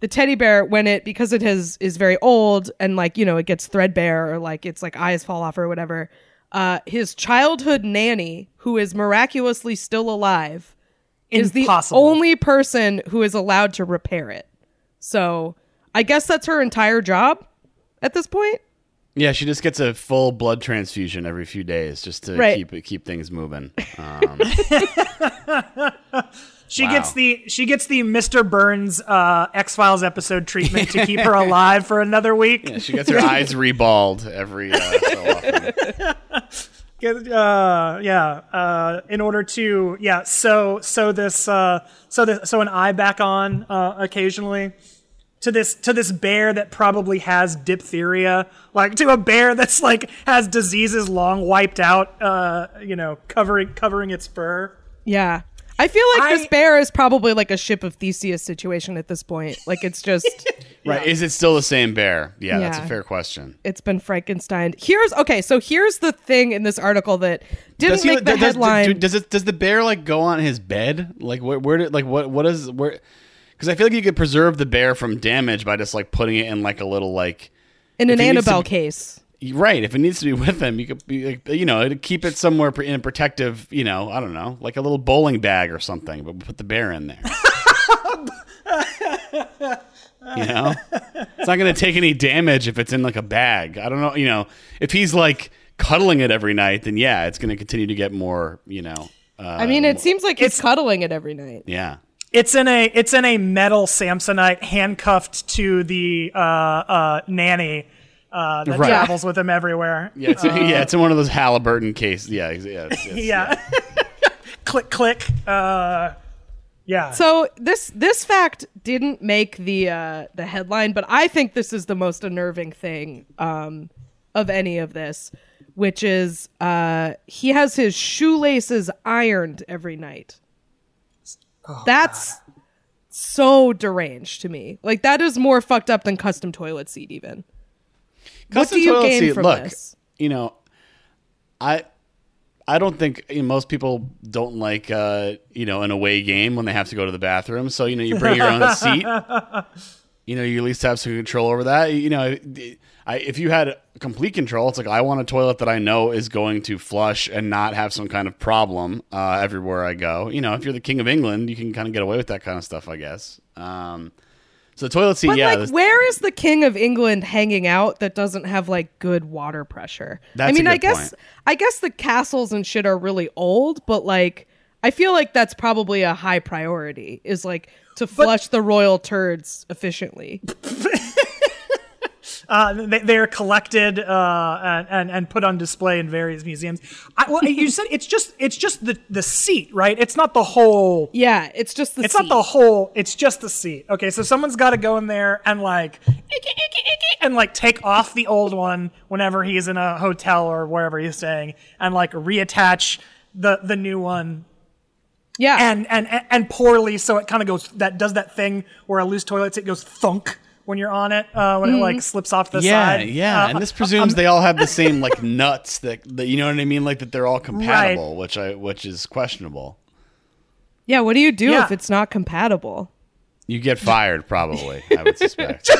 the teddy bear, because it is very old and, like, you know, it gets threadbare or like its like eyes fall off or whatever, His childhood nanny, who is miraculously still alive, is the only person who is allowed to repair it. So I guess that's her entire job at this point. Yeah, she just gets a full blood transfusion every few days just to keep things moving. She gets the Mr. Burns X-Files episode treatment to keep her alive for another week. Yeah, she gets her eyes reballed every so often. So an eye back on occasionally. To this bear that probably has diphtheria, like to a bear that's like has diseases long wiped out, covering its fur. Yeah, I feel like this bear is probably like a Ship of Theseus situation at this point. Like it's just right. Is it still the same bear? Yeah, that's a fair question. It's been Frankenstein. Here's the thing in this article that didn't make the headline. Does the bear like go on his bed? Like where? Because I feel like you could preserve the bear from damage by just like putting it in like a little like in an Annabelle case, right? If it needs to be with them, you could be like, keep it somewhere in a protective, I don't know, like a little bowling bag or something, but put the bear in there. It's not going to take any damage if it's in like a bag. I don't know, if he's like cuddling it every night, then yeah, it's going to continue to get more. It seems like he's cuddling it every night. Yeah. It's in a metal Samsonite handcuffed to the nanny that travels with him everywhere. Yeah, it's in one of those Halliburton cases. Yeah. Click. Yeah. So this fact didn't make the headline, but I think this is the most unnerving thing of any of this, which is he has his shoelaces ironed every night. Oh, that's God. So deranged to me. Like that is more fucked up than custom toilet seat. Even custom what do you gain seat, from look, this? I don't think most people don't like an away game when they have to go to the bathroom. So you bring your own seat. You at least have some control over that. If you had complete control, it's like I want a toilet that I know is going to flush and not have some kind of problem everywhere I go. If you're the King of England, you can kind of get away with that kind of stuff, I guess. So the toilet seat, where is the King of England hanging out that doesn't have like good water pressure? That's a good point. I guess the castles and shit are really old, but like I feel like that's probably a high priority is like to flush the royal turds efficiently. They are collected and put on display in various museums. You said it's just the seat, right? It's not the whole. Yeah, it's just the. It's seat. Not the whole. It's just the seat. Okay, so someone's got to go in there and like take off the old one whenever he's in a hotel or wherever he's staying, and like reattach the new one. Yeah, and poorly, so it kind of goes that does that thing where a loose toilet seat goes thunk. When you're on it, it like slips off the side. Yeah, and this presumes they all have the same like nuts that you know what I mean, like that they're all compatible, right. which is questionable. Yeah, what do you do if it's not compatible? You get fired, probably. I would suspect.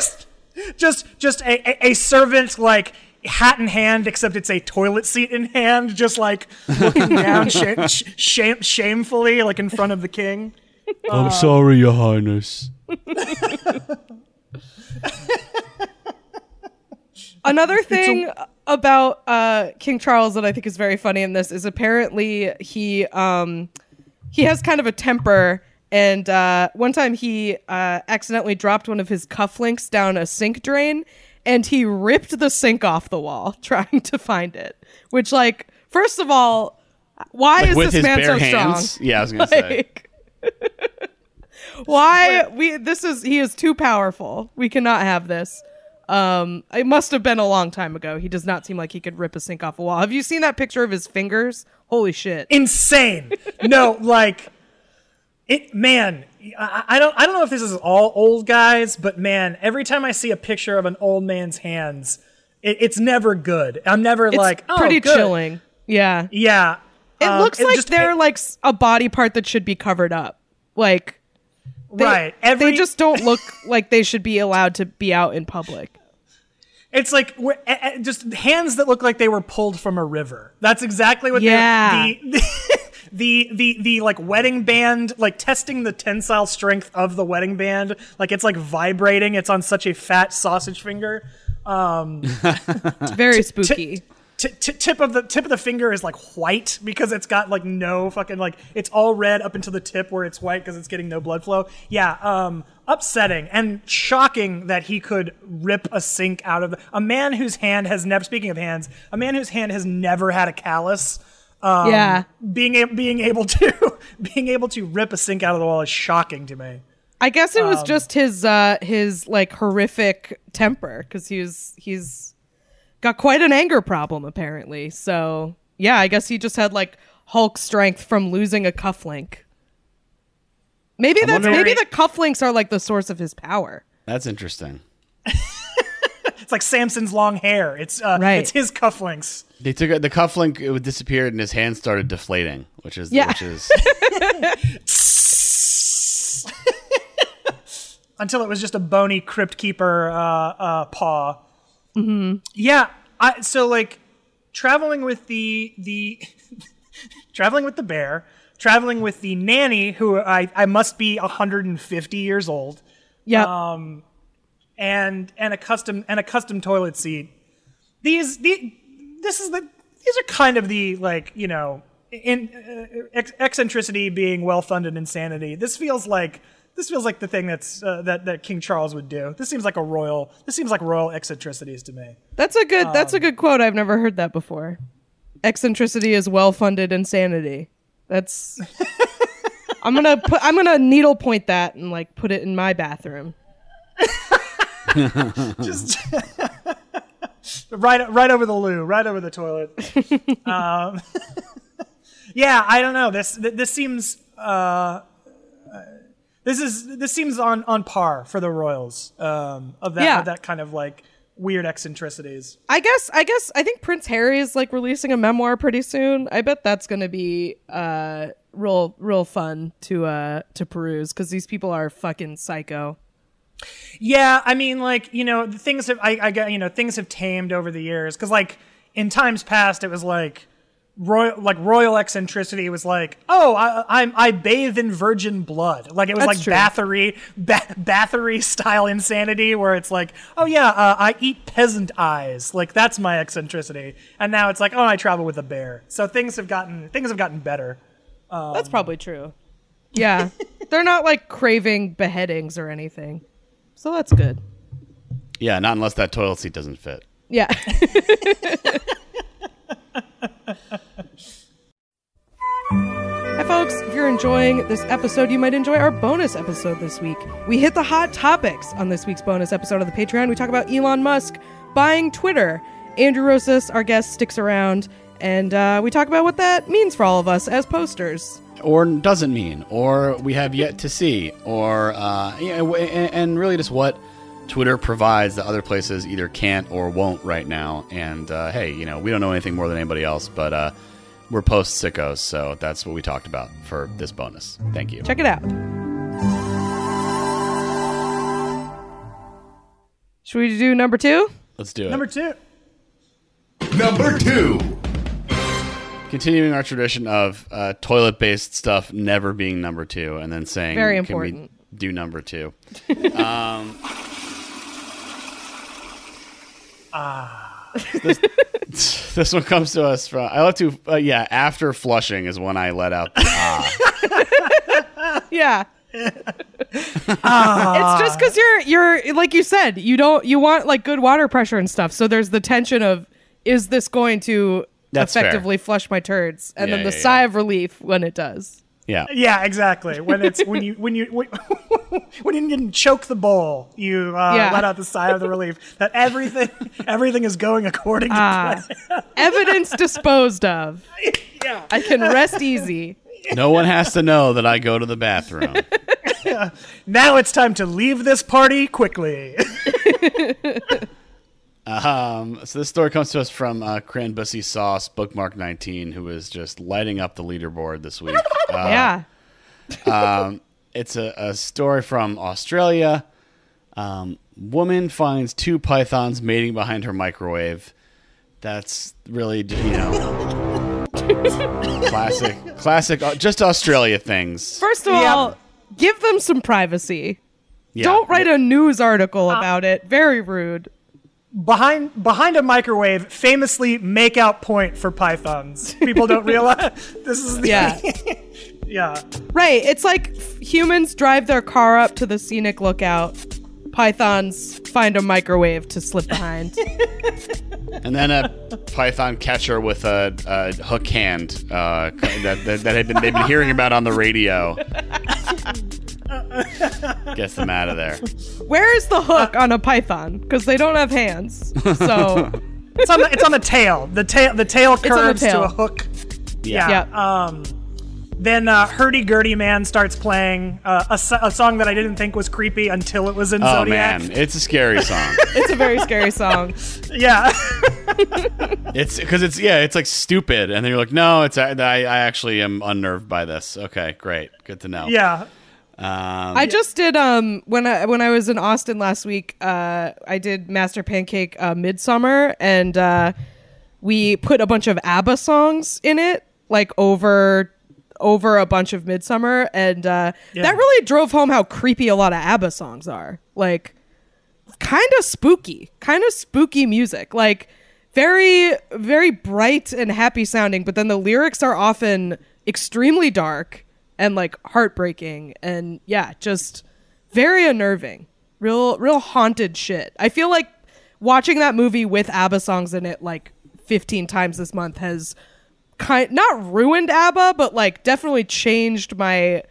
Just a servant like hat in hand, except it's a toilet seat in hand, just like looking down shamefully, like in front of the king. I'm sorry, Your Highness. Another thing about King Charles that I think is very funny in this is apparently he has kind of a temper, and one time he accidentally dropped one of his cufflinks down a sink drain, and he ripped the sink off the wall trying to find it. Which, like, first of all, why like, is this man so strong? Yeah, I was gonna say. Why he is too powerful. We cannot have this. It must have been a long time ago. He does not seem like he could rip a sink off a wall. Have you seen that picture of his fingers? Holy shit. Insane. No, like it, man, I don't know if this is all old guys, but man, every time I see a picture of an old man's hands, it's never good. It's chilling. Yeah. Yeah. It looks like they're like a body part that should be covered up. Like, they just don't look like they should be allowed to be out in public. It's like just hands that look like they were pulled from a river. That's exactly what the like wedding band, like testing the tensile strength of the wedding band. Like it's like vibrating. It's on such a fat sausage finger. It's very spooky. Tip of the finger is like white because it's got like no fucking, like it's all red up until the tip where it's white because it's getting no blood flow. Yeah, upsetting and shocking that he could rip a sink out of a man whose hand has never. Speaking of hands, a man whose hand has never had a callus. Being able to rip a sink out of the wall is shocking to me. I guess it was just his like horrific temper because he's got quite an anger problem, apparently. So, yeah, I guess he just had, like, Hulk strength from losing a cufflink. Maybe the cufflinks are, like, the source of his power. That's interesting. It's like Samson's long hair. It's his cufflinks. They took the cufflink, it disappeared, and his hand started deflating, which is until it was just a bony Crypt Keeper paw. Mm-hmm. Yeah, so like traveling with the bear, traveling with the nanny, who I must be 150 years old. Yeah, and a custom toilet seat. These are kind of the, like, you know, in eccentricity being well-funded insanity. This feels like the thing that's that King Charles would do. This seems like royal eccentricities to me. That's a good quote. I've never heard that before. Eccentricity is well-funded insanity. That's I'm gonna needle point that and like put it in my bathroom. Just right over the loo, right over the toilet. Yeah, I don't know. This seems. This seems on par for the royals of that kind of like weird eccentricities. I guess I think Prince Harry is like releasing a memoir pretty soon. I bet that's going to be real fun to peruse because these people are fucking psycho. Yeah, I mean, like, you know, things have tamed over the years because, like, in times past it was like. Royal eccentricity was like, oh, I bathe in virgin blood. Like it was That's like true. Bathory style insanity where it's like, oh yeah, I eat peasant eyes. Like that's my eccentricity. And now it's like, oh, I travel with a bear. So things have gotten better. That's probably true. Yeah, they're not like craving beheadings or anything. So that's good. Yeah, not unless that toilet seat doesn't fit. Yeah. Hi folks, if you're enjoying this episode, you might enjoy our bonus episode this week. We hit the hot topics on this week's bonus episode of the Patreon. We talk about Elon Musk buying Twitter. Andrew Rosas, our guest, sticks around, and we talk about what that means for all of us as posters. Or doesn't mean, or we have yet to see, or and really just what Twitter provides that other places either can't or won't right now. And hey, you know, we don't know anything more than anybody else, but we're post sickos, so that's what we talked about for this bonus. Thank you. Check it out. Should we do number two? Let's do it. Number two. Continuing our tradition of toilet-based stuff never being number two, and then saying, very important. Can we do number two? This one comes to us from. I love to. After flushing is when I let out. Yeah. It's just because you're like you said, you want like good water pressure and stuff. So there's the tension of, is this going to effectively flush my turds? And then the sigh of relief when it does. Yeah. Yeah, exactly. When it's when you didn't choke the bowl, you let out the sigh of the relief that everything is going according to plan. Evidence disposed of. Yeah. I can rest easy. No one has to know that I go to the bathroom. Yeah. Now it's time to leave this party quickly. So this story comes to us from Cranbussy Sauce, Bookmark 19, who is just lighting up the leaderboard this week. It's a story from Australia. Woman finds two pythons mating behind her microwave. That's really, you know, classic, just Australia things. First of all, give them some privacy. Yeah. Don't write a news article about it. Very rude. Behind a microwave, famously make out point for pythons. People don't realize this is the... Yeah. Yeah. Right. It's like humans drive their car up to the scenic lookout. Pythons find a microwave to slip behind. And then a python catcher with a hook hand that they've been hearing about on the radio. Gets them out of there. Where is the hook on a python? Because they don't have hands. So it's on the tail. The tail curves to a hook. Yeah. Then Hurdy Gurdy Man starts playing a song that I didn't think was creepy until it was in Zodiac. Oh man, it's a scary song. It's a very scary song. Yeah. It's like stupid, and then you're like, no, it's I actually am unnerved by this. Okay, great, good to know. Yeah. I just did when I was in Austin last week. I did Master Pancake Midsummer, and we put a bunch of ABBA songs in it, like over a bunch of Midsummer, and that really drove home how creepy a lot of ABBA songs are. Like, kind of spooky music. Like, very, very bright and happy sounding, but then the lyrics are often extremely dark and, like, heartbreaking, and, yeah, just very unnerving. Real haunted shit. I feel like watching that movie with ABBA songs in it, like, 15 times this month has... not ruined ABBA, but like definitely changed my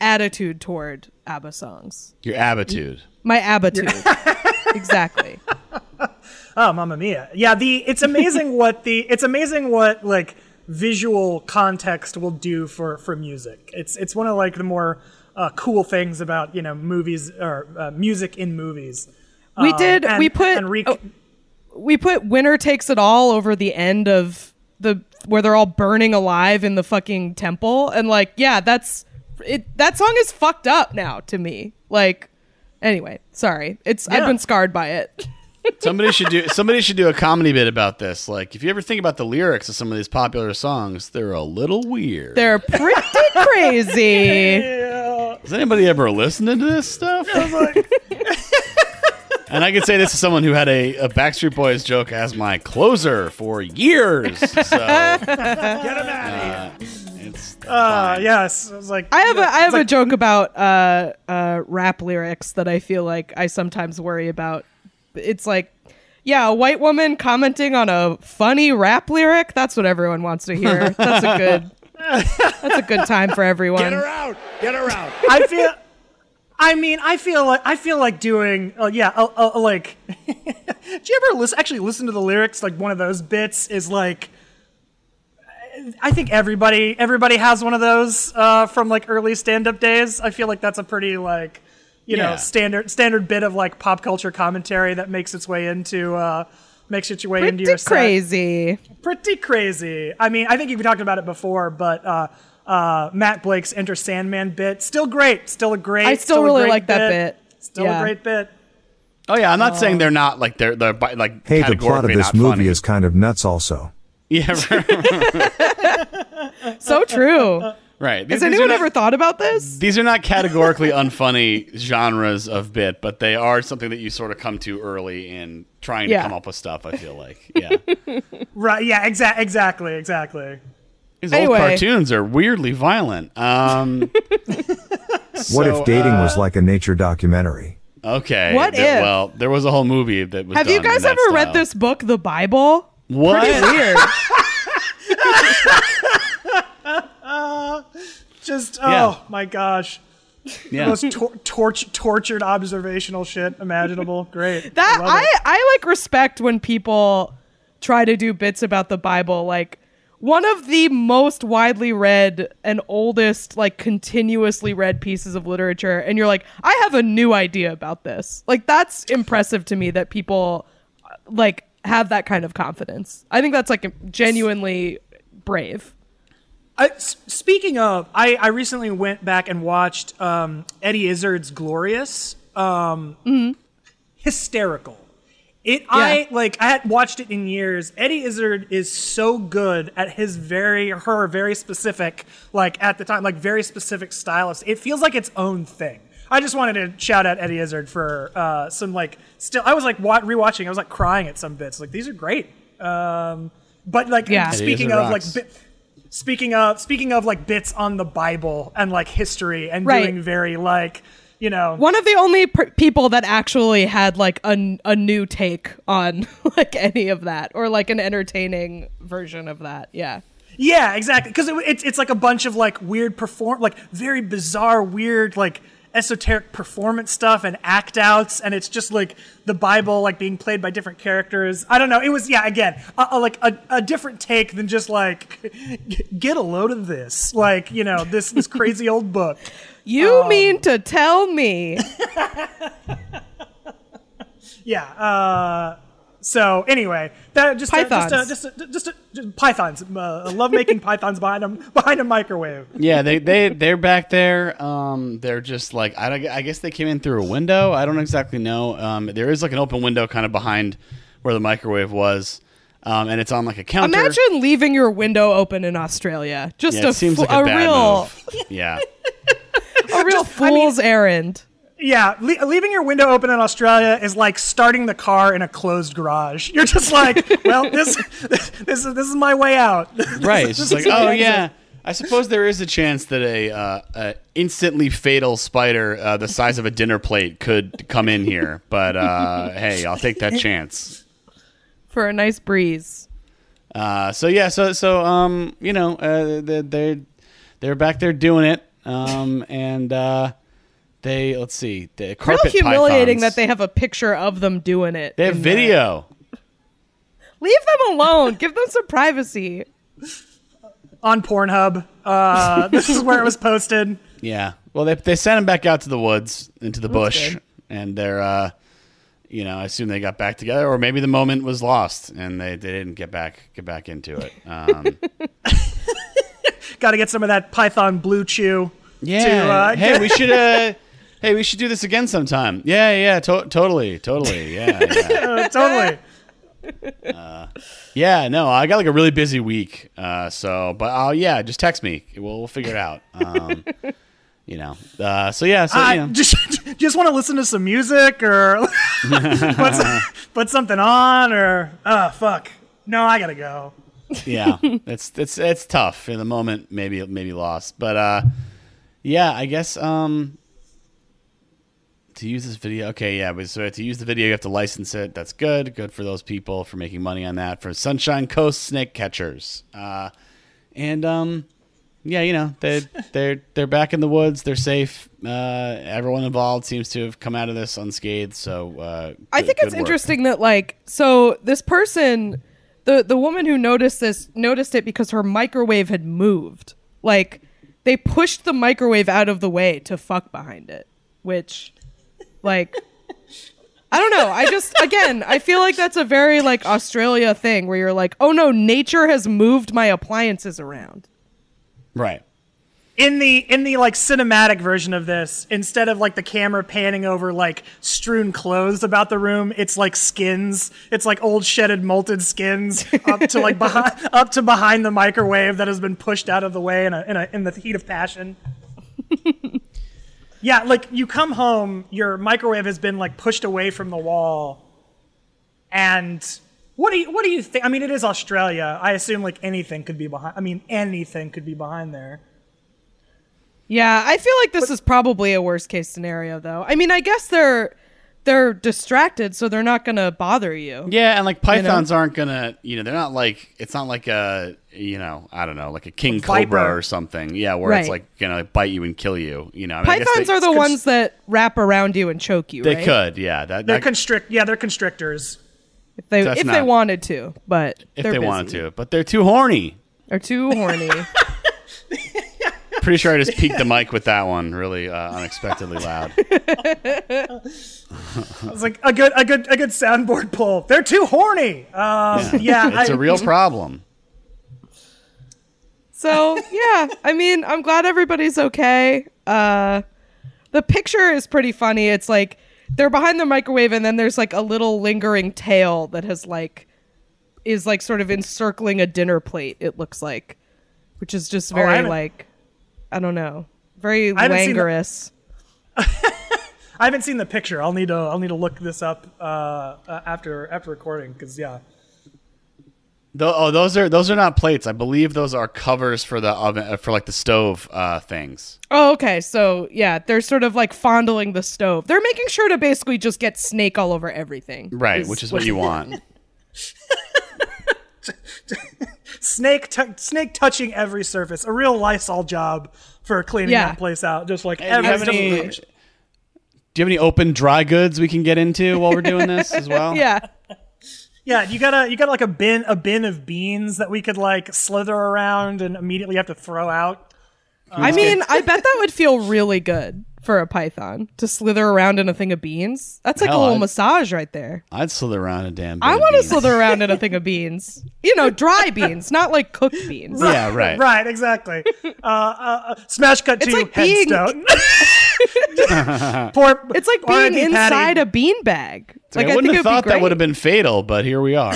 attitude toward ABBA songs. Your attitude. My attitude. Exactly. Oh, Mamma Mia! Yeah, it's amazing what like visual context will do for music. It's one of like the more cool things about, you know, movies or music in movies. We put "Winner Takes It All" over the end of. Where they're all burning alive in the fucking temple, and like, yeah, that's it. That song is fucked up now to me. Like, anyway, sorry, I've been scarred by it. Somebody should do a comedy bit about this. Like, if you ever think about the lyrics of some of these popular songs, they're a little weird. They're pretty crazy. Yeah. Has anybody ever listened to this stuff? I was like. And I can say this is someone who had a Backstreet Boys joke as my closer for years. So get him out of here. Yes. I was like, I have a joke about rap lyrics that I feel like I sometimes worry about. It's like, yeah, a white woman commenting on a funny rap lyric. That's what everyone wants to hear. That's a good time for everyone. Get her out. Get her out. I feel like doing, like, do you ever actually listen to the lyrics? Like, one of those bits is like, I think everybody has one of those from like early stand-up days. I feel like that's a pretty like, you know, standard bit of like pop culture commentary that makes its way into, your set. Pretty crazy. I mean, I think you've talked about it before, but, Matt Blake's Enter Sandman bit. I still really like that bit. A great bit. Oh yeah, I'm not saying they're not like they're like. Hey, the plot of this movie is kind of nuts also. Yeah. So true. Right. Has anyone ever thought about this? These are not categorically unfunny genres of bit, but they are something that you sort of come to early in trying to come up with stuff, I feel like. Yeah. Right, yeah, exactly. These old cartoons are weirdly violent. What if dating was like a nature documentary? Okay. What if? Well, there was a whole movie that was. Have done you guys ever read this book, The Bible? What? Pretty weird. My gosh. Yeah. The most tortured observational shit imaginable. Great. That I like respect when people try to do bits about the Bible, like. One of the most widely read and oldest, like, continuously read pieces of literature. And you're like, I have a new idea about this. Like, that's impressive to me that people, like, have that kind of confidence. I think that's, like, genuinely brave. Speaking of, I recently went back and watched Eddie Izzard's Glorious. hysterical. I hadn't watched it in years. Eddie Izzard is so good at his very specific, at the time, very specific style. It feels like its own thing. I just wanted to shout out Eddie Izzard for rewatching. I was crying at some bits. These are great. Speaking of bits on the Bible and history and doing very one of the only people that actually had a new take on any of that or an entertaining version of that. Yeah. Yeah, exactly. Because it's a bunch of weird very bizarre, weird esoteric performance stuff and act outs, and it's just the Bible being played by different characters. I don't know. It was a different take than just get a load of this, this crazy old book. You mean to tell me? Yeah. So anyway, that just pythons. I love making pythons behind a microwave. Yeah, they're back there. They're just I guess they came in through a window. I don't exactly know. There is an open window kind of behind where the microwave was, and it's on a counter. Imagine leaving your window open in Australia. Just it seems a bad move. Yeah, a real fool's errand. Yeah, leaving your window open in Australia is starting the car in a closed garage. You're just this is my way out. Right. It's just I suppose there is a chance that a instantly fatal spider the size of a dinner plate could come in here. But hey, I'll take that chance. For a nice breeze. They're back there doing it. They let's see. The carpet pythons. Real humiliating that they have a picture of them doing it. They have video. Leave them alone. Give them some privacy. On Pornhub, this is where it was posted. Yeah. Well, they sent them back out to the woods, into the bush, and they're, I assume they got back together, or maybe the moment was lost and they didn't get back into it. Got to get some of that python blue chew. Yeah. Hey, we should do this again sometime. Yeah, totally, yeah. Totally. I got a really busy week, just text me. We'll figure it out. Just want to listen to some music or put something on or fuck. No, I gotta go. Yeah, it's tough in the moment. Maybe lost, but yeah, I guess. To use this video, okay, yeah, but so to use the video, you have to license it. That's good for those people for making money on that, for Sunshine Coast snake catchers, they're back in the woods, they're safe. Everyone involved seems to have come out of this unscathed. So I think it's interesting that so this person, the woman who noticed it because her microwave had moved. They pushed the microwave out of the way to fuck behind it, which. I don't know. I just, again, I feel that's a very Australia thing where you're oh no, nature has moved my appliances around. Right. In the cinematic version of this, instead of the camera panning over strewn clothes about the room, it's skins. It's old shedded molted skins up to behind the microwave that has been pushed out of the way in the heat of passion. Yeah, you come home, your microwave has been pushed away from the wall, and what do you think? I mean, it is Australia. I assume anything could be behind. I mean, anything could be behind there. Yeah, I feel this is probably a worst case scenario, though. I mean, I guess they're distracted, so they're not gonna bother you. Yeah, and pythons aren't gonna, they're not it's not a I don't know, a king cobra or something. Yeah, where it's gonna bite you and kill you. Pythons are the ones that wrap around you and choke you. They could, yeah. They're constrictors. If they wanted to, but they're too horny. They're too horny. Pretty sure I just peaked the mic with that one, really unexpectedly loud. I was a good soundboard pull. They're too horny. It's a real problem. So yeah, I mean, I'm glad everybody's okay. The picture is pretty funny. It's They're behind the microwave, and then there's like a little lingering tail that has like is like sort of encircling a dinner plate. It looks like, which is just very I don't know, very languorous. I haven't seen the picture. I'll need to look this up after recording because yeah. Those are not plates. I believe those are covers for the oven, for like the stove things. Oh, okay. So yeah, they're sort of like fondling the stove. They're making sure to basically just get snake all over everything. Right, which is what you want. Snake touching every surface. A real Lysol job for cleaning that place out. Just like everything. Do you have any open dry goods we can get into while we're doing this as well? Yeah. Yeah, you got like a bin of beans that we could like slither around and immediately have to throw out. I mean, I bet that would feel really good for a python to slither around in a thing of beans. That's like a little massage right there. I'd slither around a damn. I want to slither around in a thing of beans. You know, dry beans, not like cooked beans. Right, yeah, right, right, exactly. Smash cut to headstone. It's like being inside a beanbag. Like, I wouldn't have thought that would have been fatal, but here we are.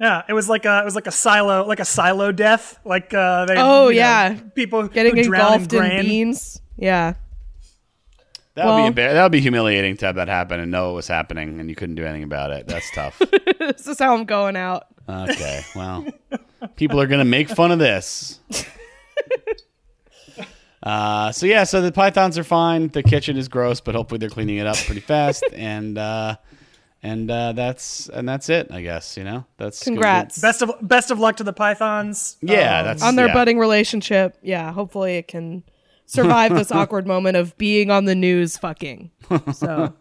Yeah, it was like a silo, death. Like people getting engulfed in beans. Yeah, that would be embarrassing. That would be humiliating to have that happen and know it was happening and you couldn't do anything about it. That's tough. This is how I'm going out. Okay, well, people are gonna make fun of this. So the pythons are fine. The kitchen is gross, but hopefully they're cleaning it up pretty fast. and that's it, I guess. You know, that's congrats. Best of luck to the pythons. Yeah, that's on their budding relationship. Yeah, hopefully it can survive this awkward moment of being on the news. Fucking so.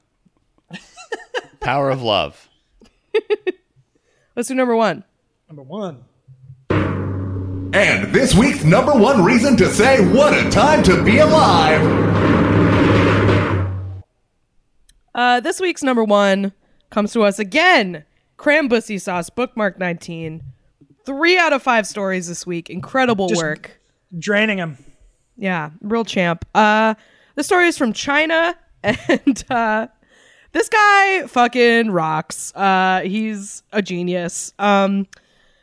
Power of love. Let's do number one. Number one. And this week's number one reason to say, what a time to be alive. This week's number one comes to us again. Cranbussy Sauce, Bookmark 19. 3 out of 5 stories this week. Incredible just work. Draining them. Yeah, real champ. The story is from China. And this guy fucking rocks. He's a genius.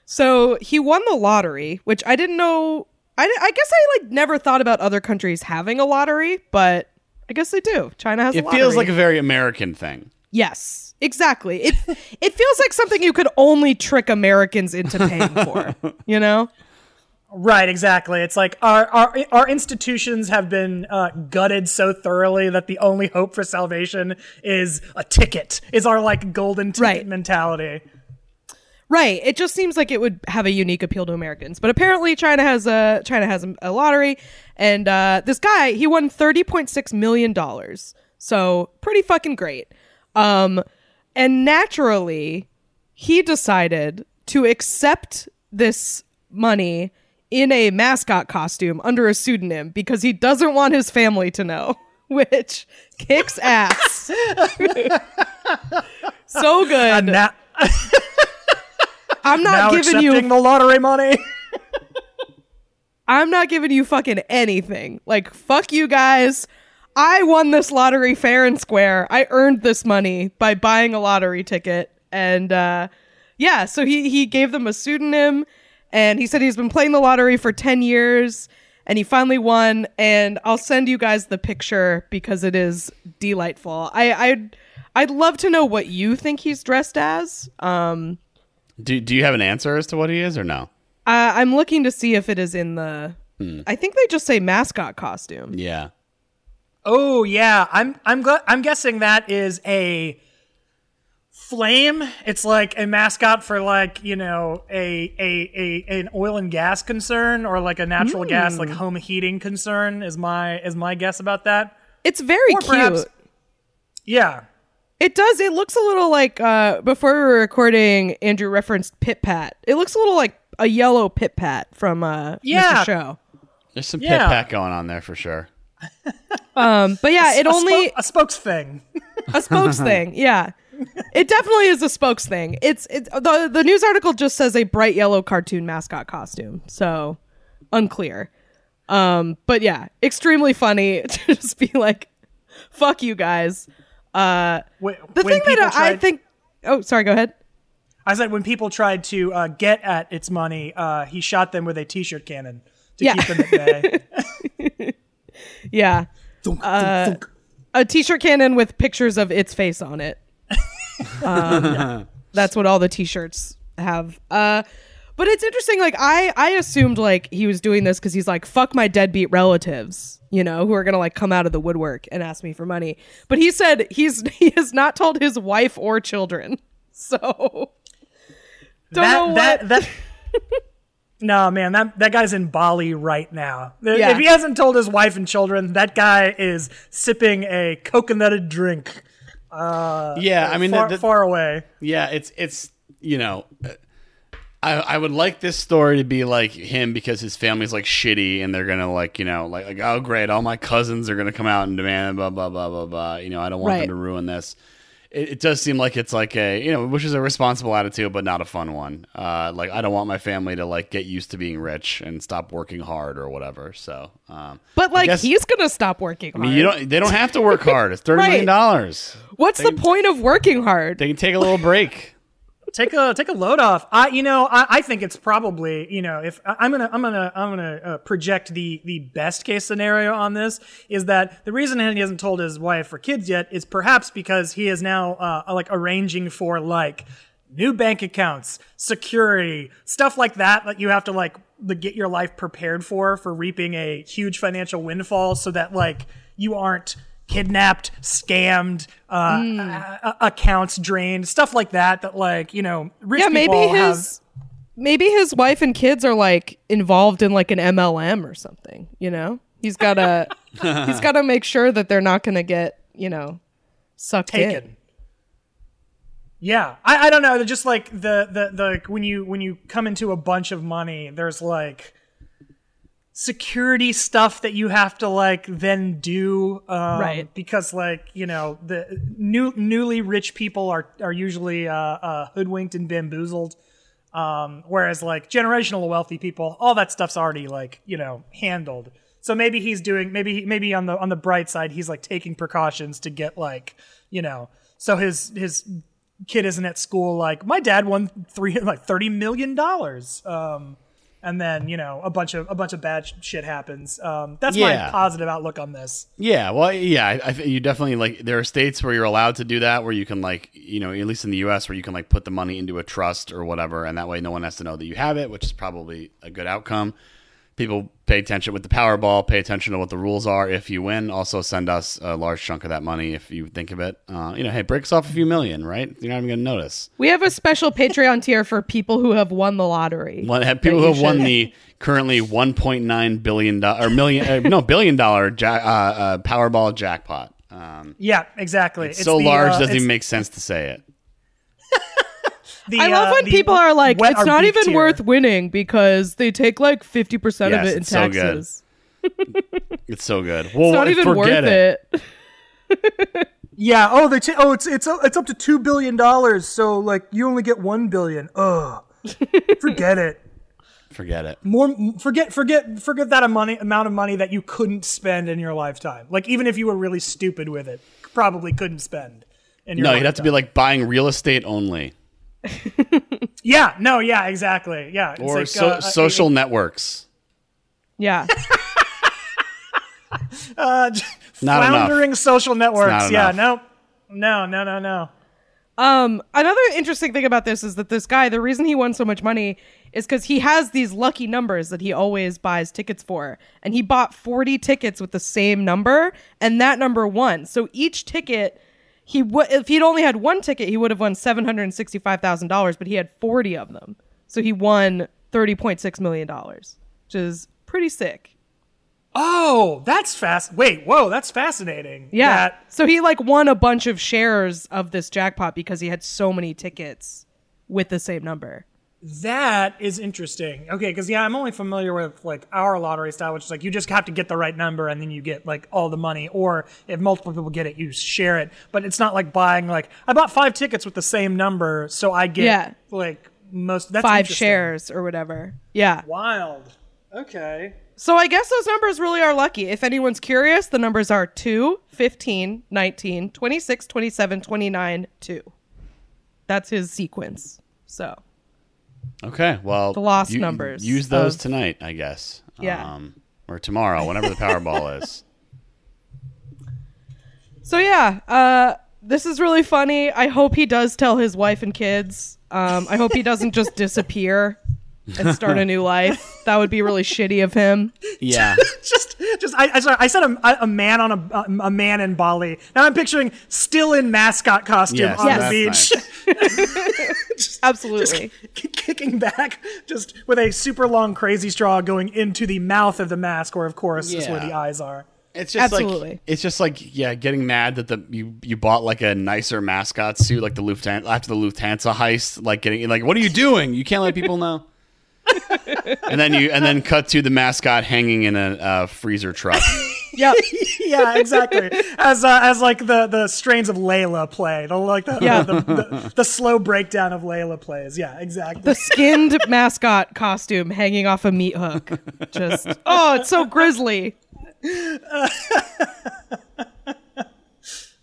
So he won the lottery, which I didn't know. I guess I like never thought about other countries having a lottery, but I guess they do. China has a lottery. It feels like a very American thing. Yes, exactly. It feels like something you could only trick Americans into paying for, you know? Right, exactly. It's like our institutions have been gutted so thoroughly that the only hope for salvation is a ticket, is our like golden ticket mentality. Right. It just seems like it would have a unique appeal to Americans. But apparently China has a lottery. And this guy, he won $30.6 million. So pretty fucking great. And naturally, he decided to accept this money in a mascot costume under a pseudonym because he doesn't want his family to know, which kicks ass. So good. I'm not now giving you the lottery money. I'm not giving you fucking anything. Like, fuck you guys. I won this lottery fair and square. I earned this money by buying a lottery ticket. And so he gave them a pseudonym, and he said he's been playing the lottery for 10 years and he finally won. And I'll send you guys the picture because it is delightful. I'd love to know what you think he's dressed as. Do you have an answer as to what he is or no? I'm looking to see if it is in the... I think they just say mascot costume. Yeah. Oh, yeah. I'm guessing that is a flame. It's like a mascot for like, you know, an oil and gas concern or like a natural gas, like home heating concern is my guess about that. It's very cute. Perhaps, yeah. It does. It looks a little like, before we were recording, Andrew referenced Pit Pat. It looks a little like a yellow Pit Pat from Mr. Show. There's some Pit Pat going on there for sure. But yeah, a spokes thing. A spokes thing, yeah. It definitely is a spokes thing. It's the news article just says a bright yellow cartoon mascot costume, so unclear. But yeah, extremely funny to just be like, Fuck you guys. The thing that I think... Oh, sorry, go ahead. I said when people tried to get at its money, he shot them with a t-shirt cannon to keep them at bay. Yeah. Thunk, thunk, thunk. A t-shirt cannon with pictures of its face on it. That's what all the t-shirts have. But it's interesting. Like I assumed like he was doing this because he's like, fuck my deadbeat relatives, you know, who are going to like come out of the woodwork and ask me for money. But he said he has not told his wife or children. So no, man, that guy's in Bali right now. Yeah. If he hasn't told his wife and children, that guy is sipping a coconutted drink. I mean, far away. Yeah, it's you know, I would like this story to be like him because his family's like shitty and they're gonna like, you know, like oh great, all my cousins are gonna come out and demand blah blah blah blah blah. You know, I don't want them to ruin this. It does seem like it's like a, you know, which is a responsible attitude, but not a fun one. Like, I don't want my family to like get used to being rich and stop working hard or whatever. So, but like, he's going to stop working hard. I mean, they don't have to work hard. It's $30 million. What's the point of working hard? They can take a little break. Take a load off. I think it's probably, you know, if I'm gonna project the best case scenario on this is that the reason he hasn't told his wife or kids yet is perhaps because he is now like arranging for like new bank accounts, security, stuff like that you have to like get your life prepared for reaping a huge financial windfall so that like you aren't kidnapped, scammed, accounts drained, stuff like that. That like, you know, rich people maybe his wife and kids are like involved in like an MLM or something. You know, he's gotta make sure that they're not gonna get, you know, sucked in. Yeah, I don't know. Just like the like when you come into a bunch of money, there's like security stuff that you have to like then do because like, you know, the newly rich people are usually hoodwinked and bamboozled, whereas like generational wealthy people, all that stuff's already like, you know, handled. So maybe he's doing maybe on the bright side he's like taking precautions to get like, you know, so his kid isn't at school like my dad won $30 million. And then, you know, a bunch of bad shit happens. That's my positive outlook on this. Yeah, well, yeah, I think you definitely like there are states where you're allowed to do that, where you can like, you know, at least in the U.S. where you can like put the money into a trust or whatever, and that way no one has to know that you have it, which is probably a good outcome. People pay attention with the Powerball. Pay attention to what the rules are. If you win, also send us a large chunk of that money if you think of it. You know, hey, break us off a few million, right? You're not even going to notice. We have a special Patreon tier for people who have won the lottery. People who have won the currently $1.9 billion Powerball jackpot. Yeah, exactly. It's so large, doesn't even make sense to say it. I love when people are like, it's not even worth winning because they take like 50% of it in taxes. It's so good. Well, it's not even worth it. Yeah. Oh, it's up to $2 billion. So like, you only get $1 billion. Oh, forget it. Forget that amount of money that you couldn't spend in your lifetime. Like, even if you were really stupid with it, probably couldn't spend. No, you'd have to be like buying real estate only. Yeah, no, yeah, exactly. Yeah, it's or like, social networks. Yeah. Floundering social networks. Yeah, no. Another interesting thing about this is that this guy, the reason he won so much money is because he has these lucky numbers that he always buys tickets for, and he bought 40 tickets with the same number, and that number won. So each ticket. If he'd only had one ticket, he would have won $765,000, but he had 40 of them. So he won $30.6 million, which is pretty sick. Oh, that's fast. Wait, whoa, that's fascinating. Yeah. So he like won a bunch of shares of this jackpot because he had so many tickets with the same number. That is interesting. Okay, because I'm only familiar with like our lottery style, which is like you just have to get the right number and then you get like all the money, or if multiple people get it, you share it. But it's not like buying like I bought 5 tickets with the same number, so I get like most that's 5 shares or whatever. Yeah, wild. Okay. So I guess those numbers really are lucky. If anyone's curious, the numbers are 2, 15, 19, 26, 27, 29, 2. That's his sequence. So. Okay. Well, the lost numbers. Use those tonight, I guess. Yeah. Or tomorrow, whenever the Powerball is. So, yeah. This is really funny. I hope he does tell his wife and kids. I hope he doesn't just disappear and start a new life. That would be really shitty of him. Yeah. I said a man on a man in Bali. Now I'm picturing still in mascot costume on the beach. Absolutely. Just kicking back, just with a super long crazy straw going into the mouth of the mask, where of course is where the eyes are. It's just getting mad that you bought like a nicer mascot suit, like the Lufthansa, after the Lufthansa heist, like getting like, what are you doing? You can't let people know. and then cut to the mascot hanging in a freezer truck. Yep. Yeah, exactly. As like the strains of Layla play, the slow breakdown of Layla plays. Yeah, exactly. The skinned mascot costume hanging off a meat hook. Just it's so grisly.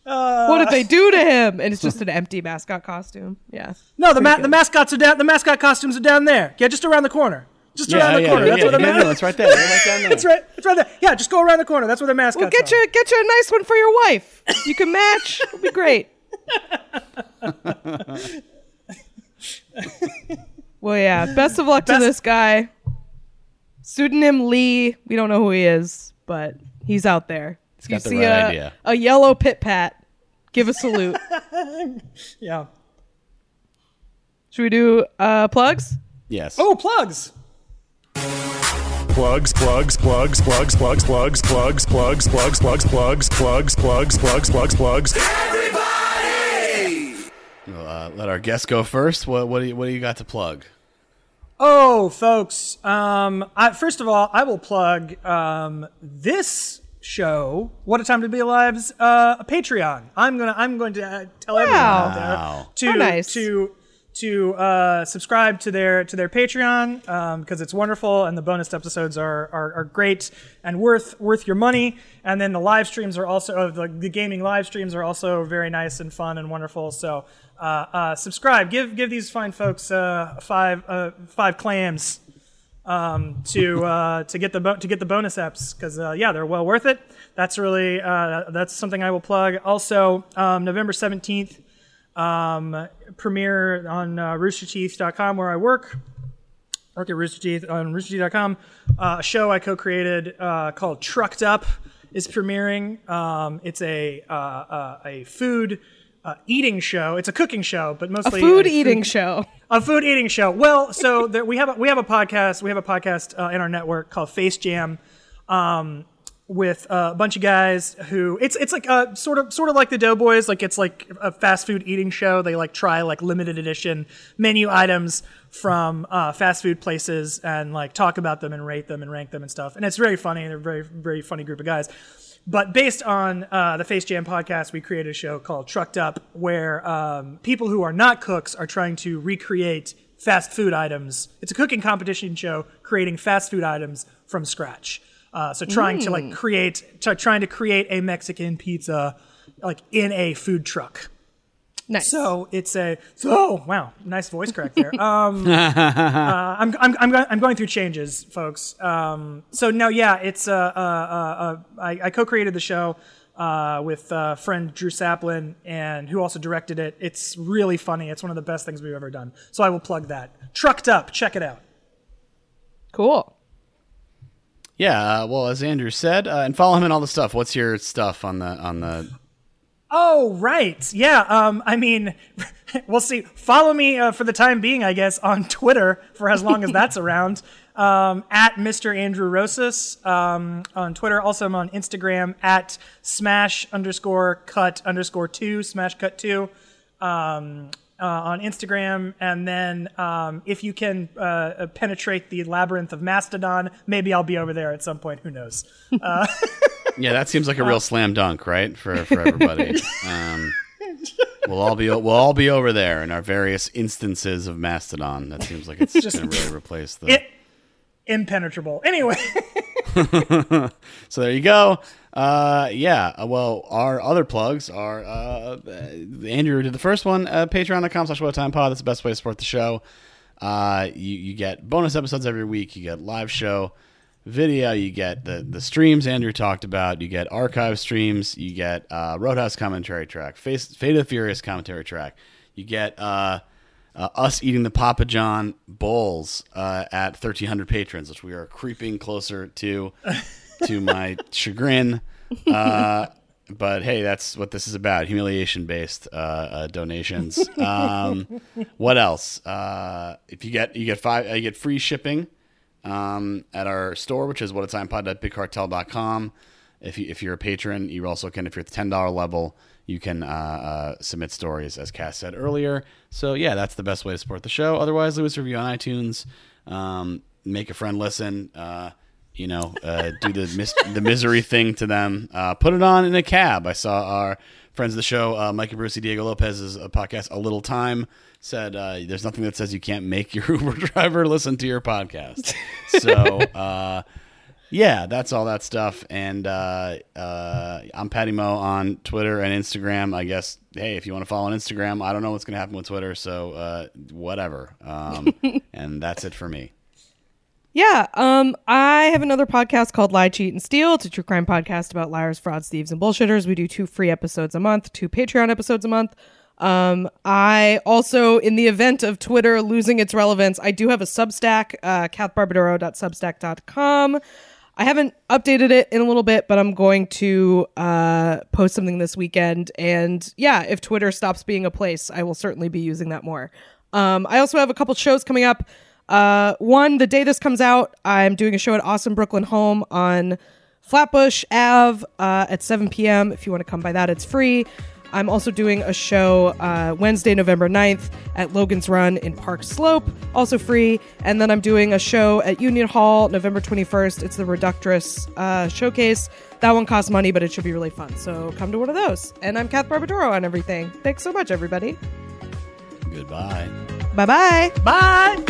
What did they do to him? And it's just an empty mascot costume. Yeah. No, the mascots are down. The mascot costumes are down there. Yeah, just around the corner. Just around the corner. That's where the mascot. No, it's right there. Right down there. It's right there. Yeah, just go around the corner. That's where the mascot. Well, get you a nice one for your wife. You can match. It'll be great. Well, yeah. Best of luck to this guy. Pseudonym Lee. We don't know who he is, but he's out there. He's got the right idea. A yellow pit pat. Give a salute. Yeah. Should we do plugs? Yes. Oh, plugs. Plugs. Everybody! Let our guest go first. What do you got to plug? Oh, folks! First of all, I will plug this show, What a Time to Be Alive's a Patreon. I'm going to tell everyone out there to subscribe to their Patreon because it's wonderful, and the bonus episodes are great and worth your money. And then the live streams are also the gaming live streams are also very nice and fun and wonderful. So. Subscribe. Give these fine folks five clams to get the bonus apps because they're well worth it. That's really that's something I will plug. Also, November 17th premiere on roosterteeth.com where I work. Work at Rooster Teeth on roosterteeth.com. A show I co-created called Trucked Up is premiering. It's a food. Eating show. It's a cooking show, but mostly a food eating show. Well, so we have a podcast. We have a podcast in our network called Face Jam with a bunch of guys who it's like a sort of like the Doughboys. Like it's like a fast food eating show. They like try like limited edition menu items from fast food places and like talk about them and rate them and rank them and stuff. And it's very funny. They're a very, very funny group of guys. But based on the Face Jam podcast, we created a show called Trucked Up, where people who are not cooks are trying to recreate fast food items. It's a cooking competition show creating fast food itemes from scratch. So trying to like create a Mexican pizza like in a food truck. Nice. So it's wow, nice voice crack there. I'm going through changes, folks. It's I co-created the show with friend Drew Saplin, and who also directed it. It's really funny. It's one of the best things we've ever done. So I will plug that. Trucked Up, check it out. Cool. Yeah. Well, as Andrew said, and follow him and all the stuff. What's your stuff on the? Oh, right. Yeah. I mean, we'll see. Follow me for the time being, I guess, on Twitter for as long as that's around. At Mr. Andrew Rosas on Twitter. Also, I'm on Instagram at /cut_2 on Instagram. And then if you can penetrate the labyrinth of Mastodon, maybe I'll be over there at some point. Who knows? Yeah, that seems like a real slam dunk, right? For everybody. We'll all be over there in our various instances of Mastodon. That seems like it's just going to really replace the impenetrable. Anyway. So there you go. Yeah. Well, our other plugs are, Andrew did the first one, patreon.com/whattimepod. That's the best way to support the show. You get bonus episodes every week. You get live show video. You get the streams Andrew talked about. You get archive streams. You get, Roadhouse commentary track, Fate of the Furious commentary track. You get, us eating the Papa John bowls at 1,300 patrons, which we are creeping closer to my chagrin. But hey, that's what this is about, humiliation-based donations. What else? If you get you get free shipping at our store, which is whatatimepod.bigcartel.com. If you're a patron, you also can, if you're at the $10 level, you can submit stories, as Cass said earlier. So, yeah, that's the best way to support the show. Otherwise, leave us a review on iTunes. Make a friend listen. Do the misery thing to them. Put it on in a cab. I saw our friends of the show, Mike and Brucey, Diego Lopez's podcast, A Little Time, said there's nothing that says you can't make your Uber driver listen to your podcast. So, yeah, that's all that stuff. And I'm Patty Mo on Twitter and Instagram. I guess, hey, if you want to follow on Instagram, I don't know what's going to happen with Twitter, so whatever. And that's it for me. Yeah, I have another podcast called Lie, Cheat, and Steal. It's a true crime podcast about liars, frauds, thieves, and bullshitters. We do 2 free episodes a month, 2 Patreon episodes a month. I also, in the event of Twitter losing its relevance, I do have a Substack, kathbarbadoro.substack.com. I haven't updated it in a little bit, but I'm going to post something this weekend. And yeah, if Twitter stops being a place, I will certainly be using that more. I also have a couple shows coming up. One, the day this comes out, I'm doing a show at Austin, Brooklyn Home on Flatbush Ave at 7 p.m. If you want to come by that, it's free. I'm also doing a show Wednesday, November 9th at Logan's Run in Park Slope, also free. And then I'm doing a show at Union Hall, November 21st. It's the Reductress Showcase. That one costs money, but it should be really fun. So come to one of those. And I'm Kath Barbadoro on everything. Thanks so much, everybody. Goodbye. Bye-bye. Bye.